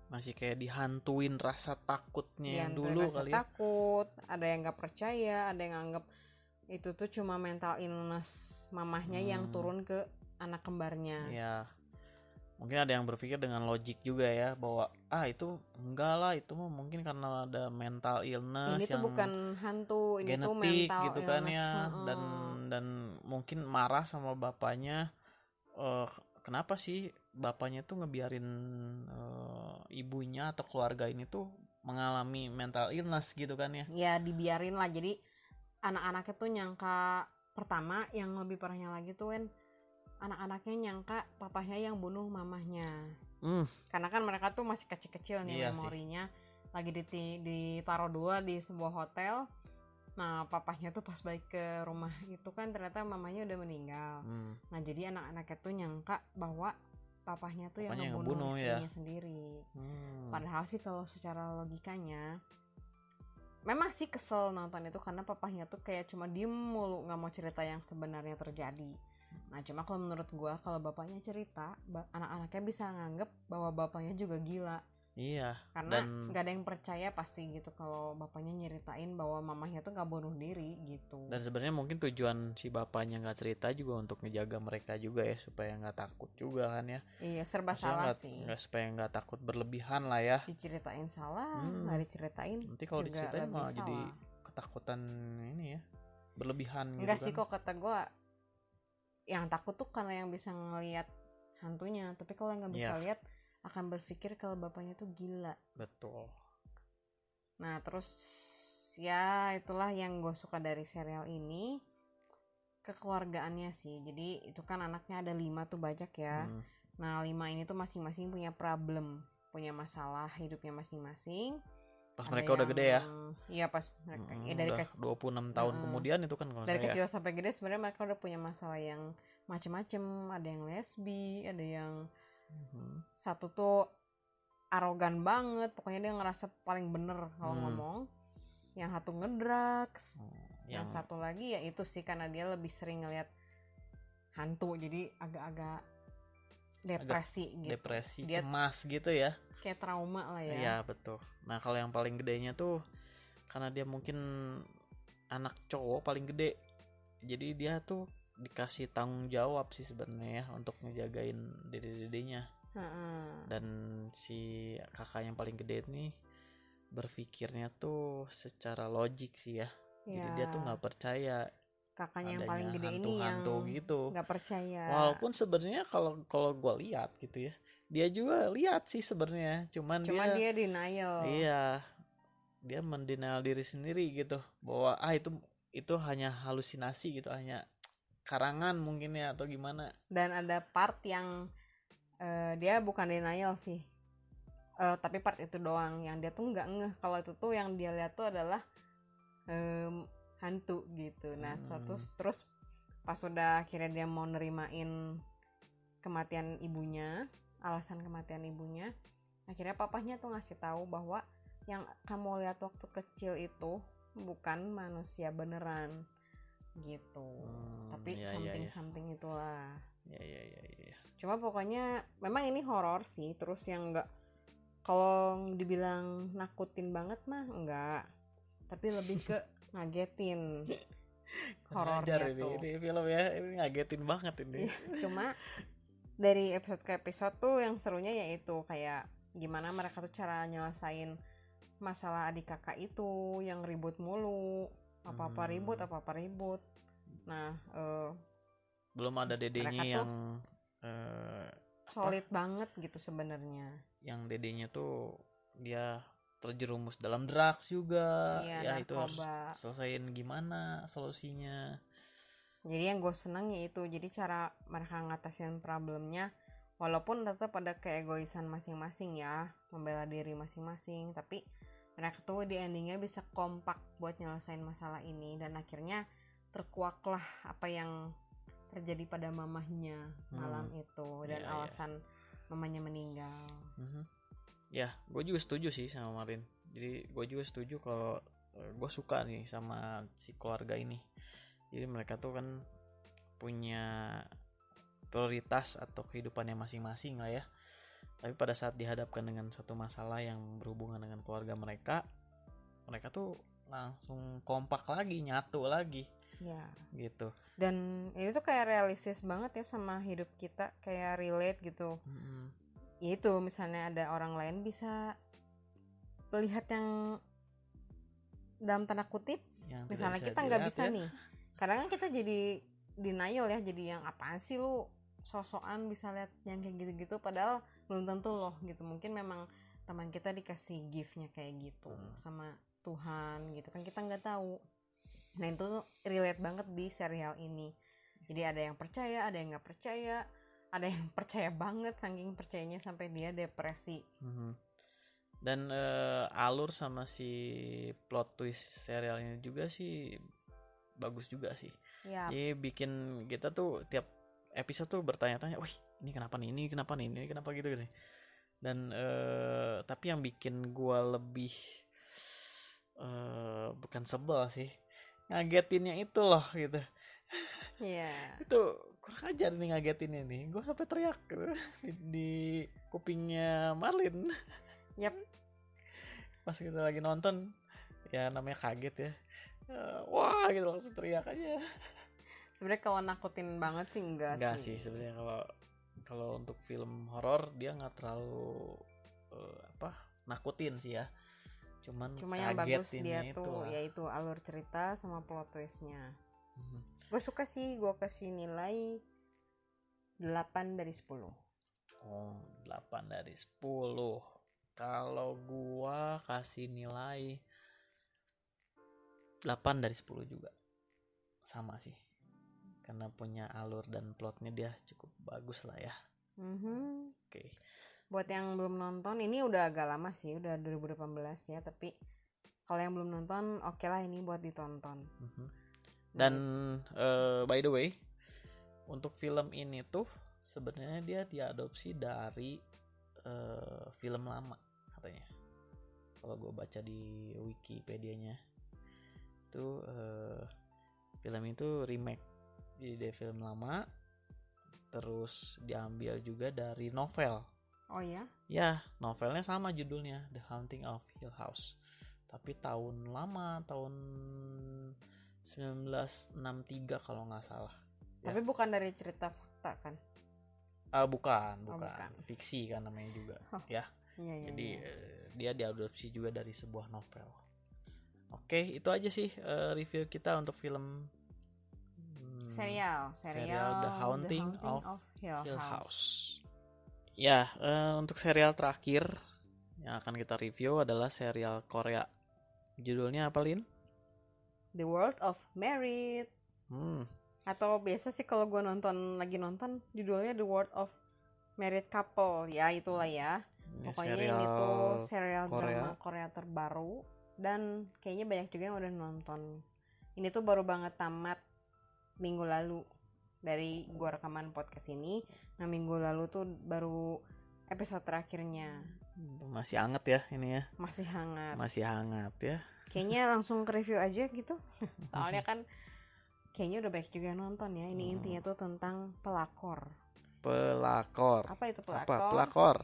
masih kayak dihantuin rasa takutnya yang dulu rasa kali ya. Takut, ada yang nggak percaya, ada yang nganggap itu tuh cuma mental illness mamahnya hmm. yang turun ke anak kembarnya. Iya. Mungkin ada yang berpikir dengan logik juga ya, bahwa ah itu enggak lah, itu mah mungkin karena ada mental illness ini tuh yang bukan hantu, ini genetik, tuh mental gitu illness. Kan ya hmm. dan dan mungkin marah sama bapaknya, uh, kenapa sih bapaknya tuh ngebiarin uh, ibunya atau keluarga ini tuh mengalami mental illness gitu kan ya. Ya dibiarin lah, jadi anak-anaknya tuh nyangka, pertama yang lebih parahnya lagi tuh kan anak-anaknya nyangka papahnya yang bunuh mamahnya. Mm. Karena kan mereka tuh masih kecil-kecil nih, iya memorinya sih. Lagi diti- ditaruh dua di sebuah hotel. Nah papahnya tuh pas balik ke rumah itu kan ternyata mamahnya udah meninggal. Mm. Nah jadi anak-anaknya tuh nyangka bahwa papahnya tuh papahnya yang ngebunuh istrinya ya sendiri. Mm. Padahal sih kalau secara logikanya memang sih kesel nonton itu, karena papahnya tuh kayak cuma diem mulu, gak mau cerita yang sebenarnya terjadi. Nah cuma kalau menurut gue kalau bapaknya cerita, anak-anaknya bisa nganggep bahwa bapaknya juga gila. Iya. Karena dan gak ada yang percaya pasti gitu kalau bapaknya nyeritain bahwa mamahnya tuh gak bunuh diri gitu. Dan sebenarnya mungkin tujuan si bapaknya gak cerita juga untuk ngejaga mereka juga ya, supaya gak takut juga kan ya. Iya serba maksudnya salah gak, sih gak, supaya gak takut berlebihan lah ya. Diceritain salah, hmm. gak diceritain nanti kalau diceritain malah salah, jadi ketakutan ini ya, berlebihan. Enggak gitu sih kan. Kok kata gue yang takut tuh karena yang bisa ngelihat hantunya, tapi kalau yang nggak bisa yeah. lihat akan berpikir kalau bapaknya tuh gila. Betul. Nah terus ya itulah yang gue suka dari serial ini, kekeluargaannya sih. Jadi itu kan anaknya ada lima tuh banyak ya. Hmm. Nah lima ini tuh masing-masing punya problem, punya masalah hidupnya masing-masing. Pas ada mereka yang udah gede ya? Iya pas mereka hmm, ya, dari udah ke- dua puluh enam tahun hmm, kemudian itu kan kalau dari saya kecil sampai gede sebenarnya mereka udah punya masalah yang macem-macem. Ada yang lesbi, ada yang hmm. satu tuh arogan banget, pokoknya dia ngerasa paling bener kalau hmm. ngomong. Yang satu ngedrugs, hmm, yang... yang satu lagi ya itu sih karena dia lebih sering ngeliat hantu jadi agak-agak depresi agak gitu. Depresi, dia cemas gitu ya, kayak trauma lah ya. Iya betul. Nah kalau yang paling gedenya tuh karena dia mungkin anak cowok paling gede, jadi dia tuh dikasih tanggung jawab sih sebenarnya untuk ngejagain dede-dedenya. Mm-hmm. Dan si kakak yang paling gede ini berpikirnya tuh secara logik sih ya, ya. Jadi dia tuh nggak percaya kakaknya yang paling gede hantu, ini yang gitu nggak percaya. Walaupun sebenarnya kalau kalau gue lihat gitu ya, dia juga lihat sih sebenarnya, cuman, cuman dia, dia denial. Iya, dia mendenial diri sendiri gitu bahwa ah itu itu hanya halusinasi gitu, hanya karangan mungkin ya atau gimana. Dan ada part yang uh, dia bukan denial sih, uh, tapi part itu doang yang dia tuh nggak ngeh kalau itu tuh yang dia lihat tuh adalah um, hantu gitu. Nah hmm. suatu terus pas udah akhirnya dia mau nerimain kematian ibunya, alasan kematian ibunya, akhirnya papahnya tuh ngasih tahu bahwa yang kamu lihat waktu kecil itu bukan manusia beneran gitu. Hmm, tapi ya, something ya, ya. something itulah. Ya ya ya ya. Cuma pokoknya memang ini horor sih, terus yang enggak kalau dibilang nakutin banget mah enggak. Tapi lebih ke ngagetin. Horornya tuh. Ini film ya, ini ngagetin banget ini. Cuma dari episode ke episode tuh yang serunya yaitu kayak gimana mereka tuh cara nyelesain masalah adik kakak itu yang ribut mulu, apa-apa ribut, apa-apa ribut. Nah, uh, belum ada dedenya yang uh, solid apa? Banget gitu sebenarnya. Yang dedenya tuh dia terjerumus dalam drugs juga. Iya, ya narkoba. Itu harus selesain gimana solusinya. Jadi yang gue seneng ya itu, jadi cara mereka ngatasin problemnya. Walaupun tetap ada keegoisan masing-masing ya, membela diri masing-masing, tapi mereka tuh di endingnya bisa kompak buat nyelesain masalah ini. Dan akhirnya terkuaklah apa yang terjadi pada mamahnya malam hmm. itu. Dan yeah, alasan yeah. mamanya meninggal. mm-hmm. Ya, gue juga setuju sih sama Marin. Jadi gue juga setuju kalau gue suka nih sama si keluarga ini. Jadi mereka tuh kan punya prioritas atau kehidupannya masing-masing lah ya. Tapi pada saat dihadapkan dengan satu masalah yang berhubungan dengan keluarga mereka, mereka tuh langsung kompak lagi, nyatu lagi. Ya. Gitu. Dan itu kayak realistis banget ya sama hidup kita, kayak relate gitu. Mm-hmm. Itu misalnya ada orang lain bisa melihat yang dalam tanda kutip, yang misalnya kita nggak bisa ya. Nih. Kadang kan kita jadi denial ya, jadi yang apaan sih lu sosokan bisa lihat yang kayak gitu-gitu, padahal belum tentu loh gitu. Mungkin memang teman kita dikasih gift-nya kayak gitu hmm. sama Tuhan gitu kan, kita nggak tahu. Nah itu tuh relate banget di serial ini. Jadi ada yang percaya, ada yang nggak percaya, ada yang percaya banget saking percayanya sampai dia depresi. Hmm. Dan uh, alur sama si plot twist serial ini juga sih bagus juga sih. Yep. Jadi bikin kita tuh tiap episode tuh bertanya-tanya, wih ini kenapa nih, ini kenapa nih, ini kenapa gitu gitu. Dan uh, tapi yang bikin gue lebih uh, bukan sebel sih, ngagetinnya itu loh gitu. Yeah. Itu kurang ajar nih ngagetinnya nih, gue sampai teriak di kupingnya Marlin. Yap. Pas kita lagi nonton, ya namanya kaget ya. Uh, wah gitu langsung teriak aja. Sebenarnya kalau nakutin banget sih enggak, enggak sih. Enggak sih sebenarnya kalau kalau untuk film horor dia enggak terlalu uh, apa nakutin sih ya. Cuman Cuma yang bagus dia itu tuh yaitu alur cerita sama plot twist-nya. Mm-hmm. Gue suka sih, gue kasih nilai delapan dari sepuluh. Oh, delapan dari sepuluh. Kalau gue kasih nilai delapan dari sepuluh juga. Sama sih. Karena punya alur dan plotnya dia cukup bagus lah ya. Mm-hmm. Oke. Okay. Buat yang belum nonton, ini udah agak lama sih, udah dua ribu delapan belas ya, tapi kalau yang belum nonton, oke okay lah ini buat ditonton. Mm-hmm. Dan uh, by the way, untuk film ini tuh sebenarnya dia diadopsi dari uh, film lama katanya. Kalau gue baca di Wikipedia-nya. Itu uh, film itu remake, jadi dari film lama terus diambil juga dari novel. Oh ya? Ya, novelnya sama judulnya The Haunting of Hill House, tapi tahun lama, tahun sembilan belas enam puluh tiga kalau nggak salah. Tapi ya. Bukan dari cerita fakta kan? Uh, bukan, bukan. Oh, bukan, fiksi kan namanya juga. Oh. Ya. Ya, ya, jadi ya. Uh, dia diadopsi juga dari sebuah novel. Oke, itu aja sih uh, review kita untuk film hmm, serial, serial serial The Haunting, The Haunting of, of Hill House. Hill House. Ya, uh, untuk serial terakhir yang akan kita review adalah serial Korea. Judulnya apa, Lin? The World of Married. Hmm. Atau biasa sih kalau gue nonton lagi nonton judulnya The World of Married Couple, ya itulah ya. Ini pokoknya ini tuh serial drama Korea terbaru dan kayaknya banyak juga yang udah nonton. Ini tuh baru banget tamat minggu lalu dari gua rekaman podcast ini. Nah minggu lalu tuh baru episode terakhirnya. Masih hangat ya ini ya. Masih hangat. Masih hangat ya. Kayaknya langsung ke review aja gitu. Soalnya kan kayaknya udah banyak juga nonton ya. Ini hmm. intinya tuh tentang pelakor. Pelakor. Apa itu pelakor? Apa? Pelakor.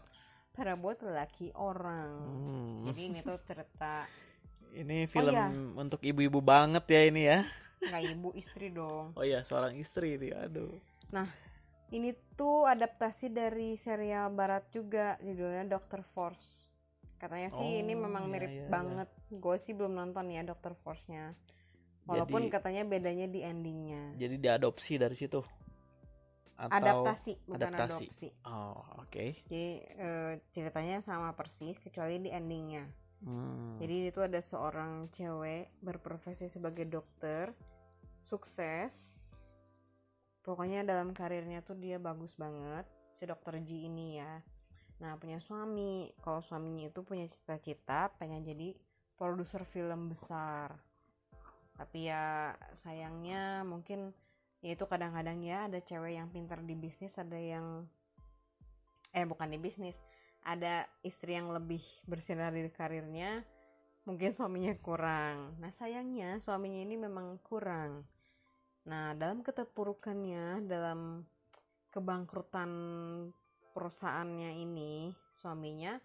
Perabot lelaki orang. Hmm. Jadi ini tuh cerita. Ini film oh, iya. untuk ibu-ibu banget ya ini ya. Enggak, ibu, istri dong. Oh iya, seorang istri dia. Aduh. Nah, ini tuh adaptasi dari serial barat juga, judulnya doktor Force. Katanya sih oh, ini memang mirip iya, iya, banget. Iya. Gue sih belum nonton ya doktor Force-nya. Walaupun jadi, katanya bedanya di endingnya. Jadi diadopsi dari situ. Atau adaptasi, bukan adaptasi. adopsi. Oh, oke. Okay. Jadi e, ceritanya sama persis kecuali di endingnya. Hmm. Jadi itu ada seorang cewek berprofesi sebagai dokter, sukses. Pokoknya dalam karirnya tuh dia bagus banget, si dokter Ji ini ya. Nah, punya suami. Kalau suaminya itu punya cita-cita pengen jadi produser film besar. Tapi ya sayangnya mungkin ya itu kadang-kadang ya ada cewek yang pintar di bisnis, ada yang eh bukan di bisnis. Ada istri yang lebih bersinar di karirnya, mungkin suaminya kurang. Nah sayangnya suaminya ini memang kurang. Nah dalam keterpurukannya, dalam kebangkrutan perusahaannya ini, suaminya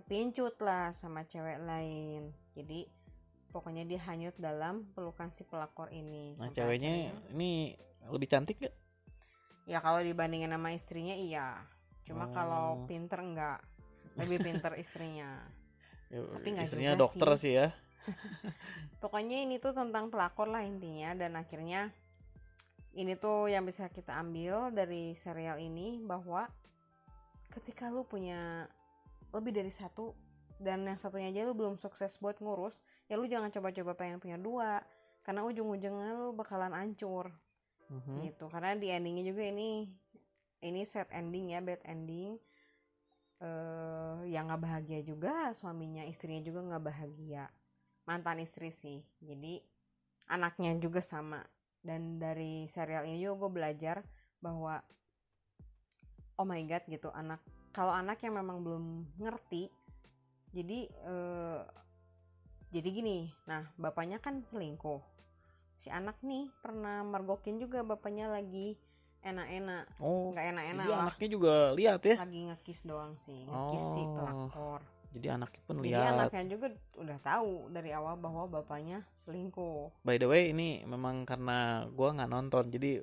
kepincut lah sama cewek lain. Jadi pokoknya dia hanyut dalam pelukan si pelakor ini. Nah ceweknya akhirnya, ini lebih cantik gak? Ya kalau dibandingin sama istrinya iya. Cuma oh. kalau pinter enggak, lebih pinter istrinya. Tapi enggak istrinya juga dokter sih, sih ya. Pokoknya ini tuh tentang pelakor lah intinya. Dan akhirnya ini tuh yang bisa kita ambil dari serial ini, bahwa ketika lu punya lebih dari satu dan yang satunya aja lu belum sukses buat ngurus, ya lu jangan coba-coba pengen punya dua, karena ujung-ujungnya lu bakalan hancur. Mm-hmm. Gitu. Karena di endingnya juga ini Ini sad ending ya, bad ending. Uh, yang gak bahagia juga, suaminya, istrinya juga gak bahagia. Mantan istri sih. Jadi anaknya juga sama. Dan dari serial ini juga gue belajar bahwa oh my god gitu anak. Kalau anak yang memang belum ngerti. Jadi uh, jadi gini. Nah bapaknya kan selingkuh. Si anak nih pernah mergokin juga bapaknya lagi enak-enak, oh, nggak enak-enak lah. Anaknya juga lihat ya? Lagi ngekis doang sih, ngekis oh, si pelakor. Jadi anaknya pun lihat. Jadi anaknya juga udah tahu dari awal bahwa bapaknya selingkuh. By the way, ini memang karena gue nggak nonton, jadi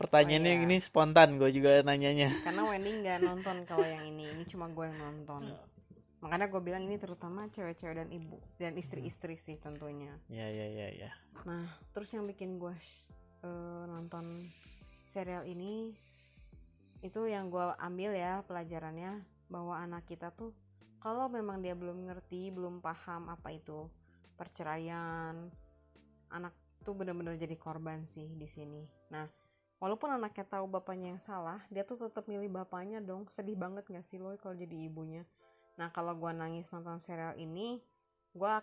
pertanyaannya oh, iya. ini spontan gue juga nanyanya. Karena Wendy nggak nonton kalau yang ini, ini cuma gue yang nonton. Makanya gue bilang ini terutama cewek-cewek dan ibu dan istri-istri sih tentunya. Ya ya ya ya. Nah, terus yang bikin gue uh, nonton serial ini itu yang gue ambil ya pelajarannya, bahwa anak kita tuh kalau memang dia belum ngerti, belum paham apa itu perceraian, anak tuh benar-benar jadi korban sih di sini. Nah walaupun anaknya tahu bapaknya yang salah, dia tuh tetap milih bapaknya dong. Sedih banget nggak sih lo kalau jadi ibunya? Nah kalau gue nangis nonton serial ini, gue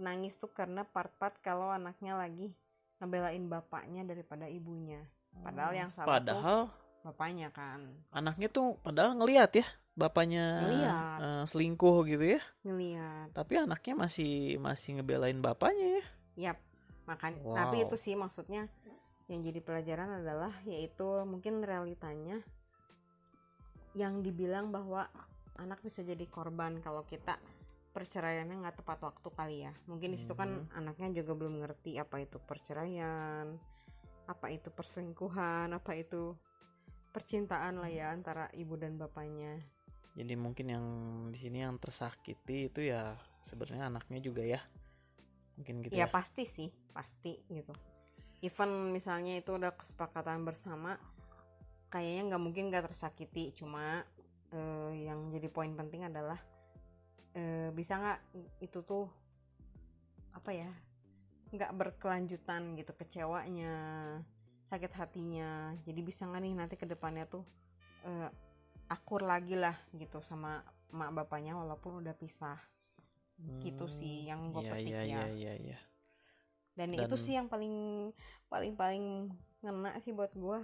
nangis tuh karena part-part kalau anaknya lagi ngebelain bapaknya daripada ibunya. Padahal yang salah padahal tuh bapaknya kan. Anaknya tuh padahal ngelihat ya bapaknya uh, selingkuh gitu ya. Ngelihat. Tapi anaknya masih masih ngebelain bapaknya ya. Yap. Makan. Wow. Tapi itu sih maksudnya yang jadi pelajaran adalah yaitu mungkin realitanya yang dibilang bahwa anak bisa jadi korban kalau kita perceraiannya nggak tepat waktu kali ya. Mungkin di situ hmm. kan anaknya juga belum ngerti apa itu perceraian, apa itu perselingkuhan, apa itu percintaan lah ya antara ibu dan bapaknya. Jadi mungkin yang di sini yang tersakiti itu ya sebenarnya anaknya juga ya. Mungkin gitu ya. Ya pasti sih, pasti gitu. Even misalnya itu udah kesepakatan bersama, kayaknya nggak mungkin nggak tersakiti. Cuma eh, yang jadi poin penting adalah eh, bisa nggak itu tuh apa ya? nggak berkelanjutan gitu, kecewanya, sakit hatinya. Jadi bisa nggak nih nanti ke depannya tuh uh, akur lagi lah gitu sama mak bapaknya walaupun udah pisah. Hmm, gitu sih yang gue iya, petik iya, ya. Iya, iya. Dan, Dan itu sih yang paling paling paling ngena sih buat gue.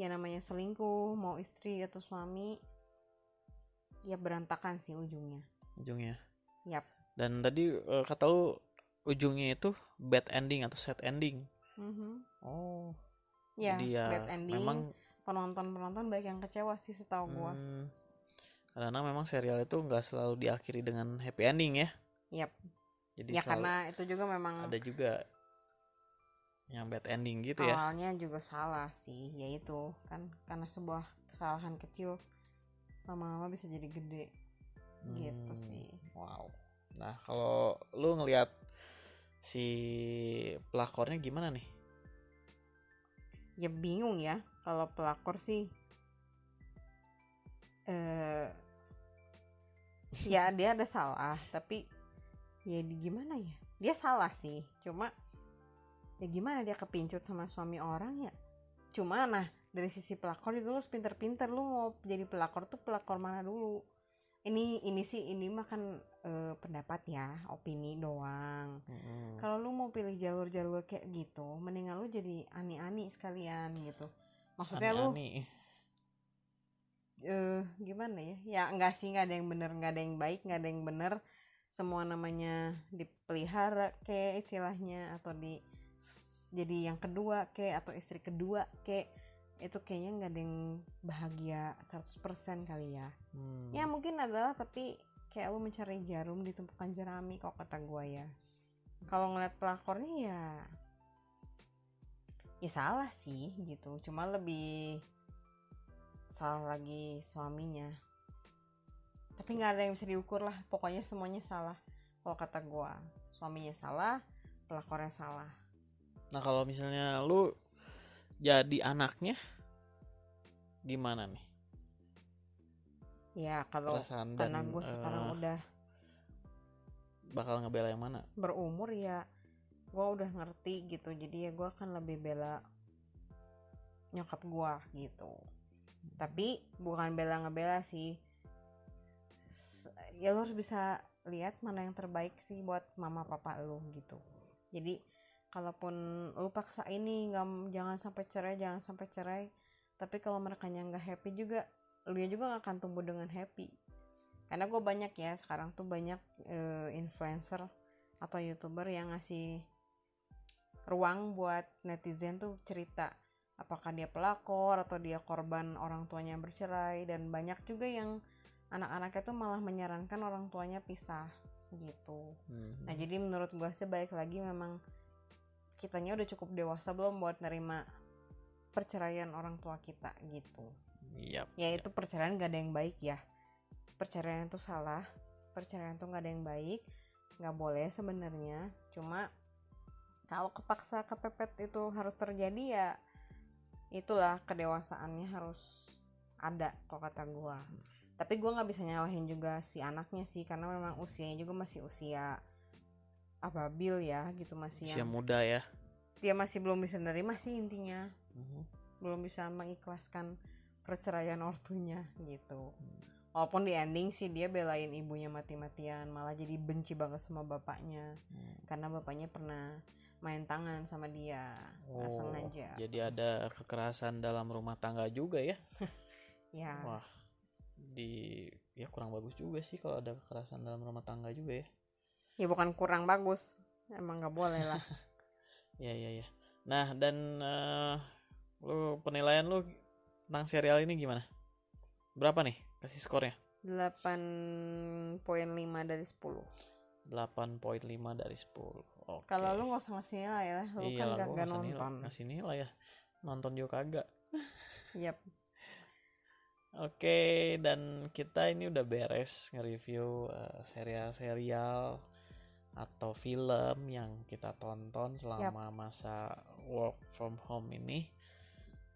Ya namanya selingkuh, mau istri atau suami, ya berantakan sih ujungnya. Ujungnya. Yap. Dan tadi uh, kata lu ujungnya itu bad ending atau sad ending. Mm-hmm. Oh. Ya, ya bad ending. Memang penonton-penonton banyak yang kecewa sih setahu gua. Hmm, karena memang serial itu nggak selalu diakhiri dengan happy ending ya. Yap. Jadi ya karena itu juga memang ada juga yang bad ending gitu ya. Awalnya juga salah sih, yaitu kan karena sebuah kesalahan kecil lama-lama bisa jadi gede. Hmm, gitu sih. Wow. Nah, kalau lu ngelihat si pelakornya gimana nih? Ya bingung ya. Kalau pelakor sih eh ya dia ada salah, tapi ya gimana ya? Dia salah sih. Cuma ya gimana dia kepincut sama suami orang ya? Cuma nah, dari sisi pelakor juga lu harus pinter-pinter, lu mau jadi pelakor tuh pelakor mana dulu? Ini ini sih ini mah kan uh, pendapat ya, opini doang. Mm-hmm. Kalau lu mau pilih jalur-jalur kayak gitu, mendingan lu jadi ani-ani sekalian gitu. Maksudnya ani-ani. Lu uh, gimana ya? Ya enggak sih, enggak ada yang benar, enggak ada yang baik, enggak ada yang benar. Semua namanya dipelihara kayak istilahnya, atau di jadi yang kedua kayak, atau istri kedua kayak. Itu kayaknya nggak ada yang bahagia seratus persen kali ya. Hmm. Ya mungkin adalah, tapi kayak lu mencari jarum di tumpukan jerami kalau kata gue ya. Kalau ngeliat pelakornya ya ya salah sih gitu, cuma lebih salah lagi suaminya. Tapi nggak ada yang bisa diukur lah, pokoknya semuanya salah kalau kata gue. Suaminya salah, pelakornya salah. Nah kalau misalnya lu jadi anaknya gimana nih? Ya kalau perasaan anak gue sekarang uh, udah bakal ngebela yang mana? Berumur ya gue udah ngerti gitu, jadi ya gue akan lebih bela nyokap gue gitu. Tapi bukan bela ngebela sih. Ya lo harus bisa lihat mana yang terbaik sih buat mama papa lo gitu. Jadi kalaupun lu paksa ini nggak, jangan sampai cerai, jangan sampai cerai. Tapi kalau merekanya nggak happy juga, lu juga nggak akan tumbuh dengan happy. Karena gue banyak ya sekarang tuh banyak uh, influencer atau youtuber yang ngasih ruang buat netizen tuh cerita, apakah dia pelakor atau dia korban orang tuanya bercerai. Dan banyak juga yang anak-anaknya tuh malah menyarankan orang tuanya pisah gitu. Mm-hmm. Nah jadi menurut gue sih balik lagi memang kitanya udah cukup dewasa belum buat nerima perceraian orang tua kita gitu. Yep, ya itu yep. Perceraian gak ada yang baik ya. Perceraian itu salah. Perceraian itu gak ada yang baik. Gak boleh sebenarnya. Cuma kalau kepaksa kepepet itu harus terjadi ya itulah kedewasaannya harus ada kalau kata gue. Hmm. Tapi gue gak bisa nyalahin juga si anaknya sih, karena memang usianya juga masih usia ababil ya gitu, masih usia yang muda ya, dia masih belum bisa nerima sih intinya. Uh-huh. Belum bisa mengikhlaskan perceraian ortunya gitu. Hmm. Walaupun di ending sih dia belain ibunya mati-matian, malah jadi benci banget sama bapaknya. Hmm. Karena bapaknya pernah main tangan sama dia. Oh, asal aja jadi ada kekerasan dalam rumah tangga juga ya. Ya wah di ya kurang bagus juga sih kalau ada kekerasan dalam rumah tangga juga ya. Ya bukan kurang bagus, emang nggak boleh lah. Ya ya ya. Nah dan uh, lu penilaian lu tentang serial ini gimana? Berapa nih kasih skornya? delapan koma lima dari sepuluh. delapan koma lima dari sepuluh. Oke. Kalau lu nggak usah ngasih nilai lah, lu iya, kan nggak nggak nonton. Ngasih nilai ya, nonton juga kagak. Yap. Oke, dan kita ini udah beres nge-review uh, serial-serial atau film yang kita tonton selama yep. masa work from home ini,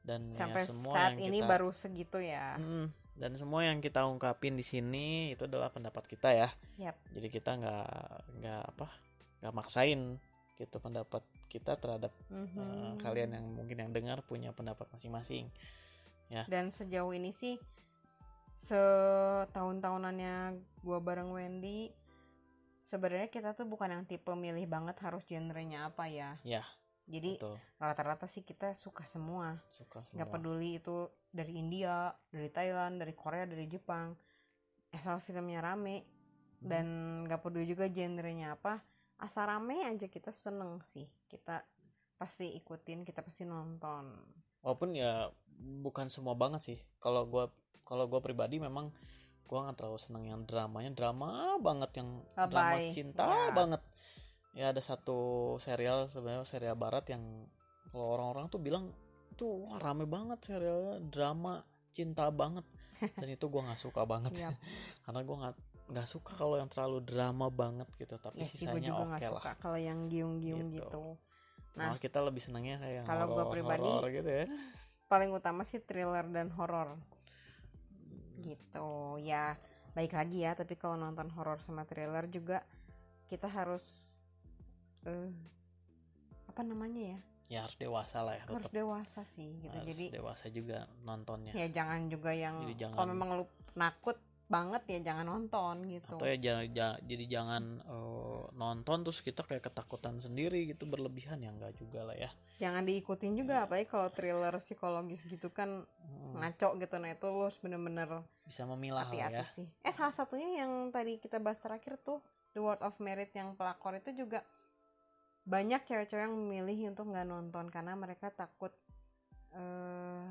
dan sampai ya semua saat yang ini kita, baru segitu ya. Mm, dan semua yang kita ungkapin di sini itu adalah pendapat kita ya. Yep. Jadi kita nggak nggak apa nggak maksain gitu pendapat kita terhadap mm-hmm. uh, kalian yang mungkin yang dengar punya pendapat masing-masing ya. Dan sejauh ini sih setahun-tahunannya gua bareng Wendy sebenarnya kita tuh bukan yang tipe milih banget harus genrenya apa ya. Ya. Jadi betul. Rata-rata sih kita suka semua. Suka semua. Gak peduli itu dari India, dari Thailand, dari Korea, dari Jepang. Asal filmnya rame hmm. dan gak peduli juga genrenya apa. Asal rame aja kita seneng sih. Kita pasti ikutin, kita pasti nonton. Walaupun ya bukan semua banget sih. Kalau gue kalau gue pribadi memang gue nggak terlalu seneng yang dramanya drama banget yang Bye-bye. drama cinta ya. banget. Ya ada satu serial sebenarnya serial barat yang kalau orang-orang tuh bilang tuh wah, rame banget serialnya drama cinta banget dan itu gue nggak suka banget yep. karena gue nggak nggak suka kalau yang terlalu drama banget gitu tapi ya, sisanya oke okay lah kalau yang giung-giung gitu, gitu. Nah, nah kita lebih senangnya kayak kalau gue pribadi gitu ya. Paling utama sih thriller dan horor gitu ya baik lagi ya tapi kalau nonton horor sama thriller juga kita harus Uh, apa namanya ya? Ya harus dewasa lah ya. Harus tetep. dewasa sih gitu. Harus jadi dewasa juga nontonnya. Ya jangan juga yang jangan, kalau memang lu nakut banget ya jangan nonton gitu. Atau ya j- j- jadi jangan uh, nonton terus kita kayak ketakutan sendiri gitu berlebihan ya enggak juga lah ya. Jangan diikutin juga hmm. apalagi kalau thriller psikologis gitu kan hmm. ngaco gitu nah itu lu harus benar-benar bisa memilah hati-hati ya. Sih. Eh salah satunya yang tadi kita bahas terakhir tuh The World of Married yang pelakor itu juga banyak cewek-cewek yang memilih untuk nggak nonton karena mereka takut uh,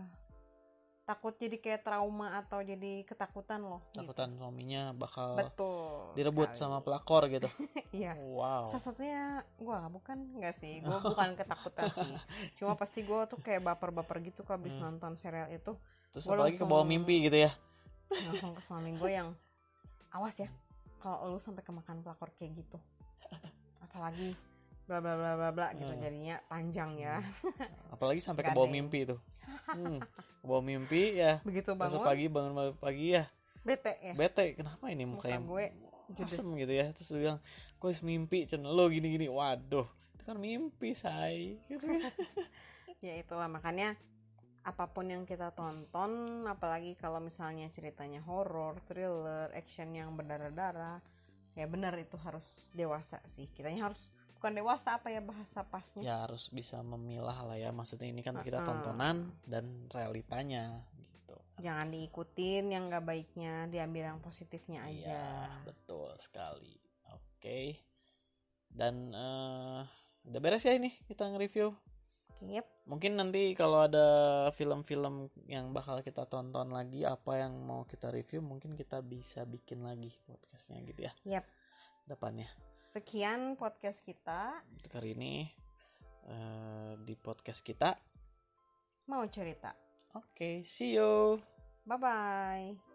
takut jadi kayak trauma atau jadi ketakutan loh ketakutan gitu. Suaminya bakal Betul direbut sekali. Sama pelakor gitu iya wow salah satunya gue bukan nggak sih gue bukan ketakutan sih cuma pasti gue tuh kayak baper-baper gitu kalau habis hmm. nonton serial itu terus apalagi ke bawah mimpi gitu ya langsung ke suami gue yang awas ya kalau lu sampai kemakan pelakor kayak gitu apalagi bla bla bla bla bla gitu hmm. jadinya panjang ya apalagi sampai ke bawah mimpi tuh hmm, ke bawah mimpi ya begitu bangun besok pagi bangun pagi ya bete ya bete kenapa ini mukanya muka gue asem gitu ya terus dia bilang gue mimpi channel lo gini gini waduh itu kan mimpi say gitu ya. Ya itulah makanya apapun yang kita tonton apalagi kalau misalnya ceritanya horor thriller action yang berdarah-darah ya benar itu harus dewasa sih kitanya harus bukan dewasa apa ya bahasa pasnya ya harus bisa memilah lah ya maksudnya ini kan kita tontonan dan realitanya gitu jangan diikutin yang gak baiknya diambil yang positifnya aja ya, betul sekali oke okay. dan uh, udah beres ya ini kita nge-review yep. Mungkin nanti kalau ada film-film yang bakal kita tonton lagi apa yang mau kita review mungkin kita bisa bikin lagi podcastnya gitu ya yep. depannya. Sekian podcast kita kali ini uh, di podcast kita mau cerita. Oke, okay, see you. Bye bye.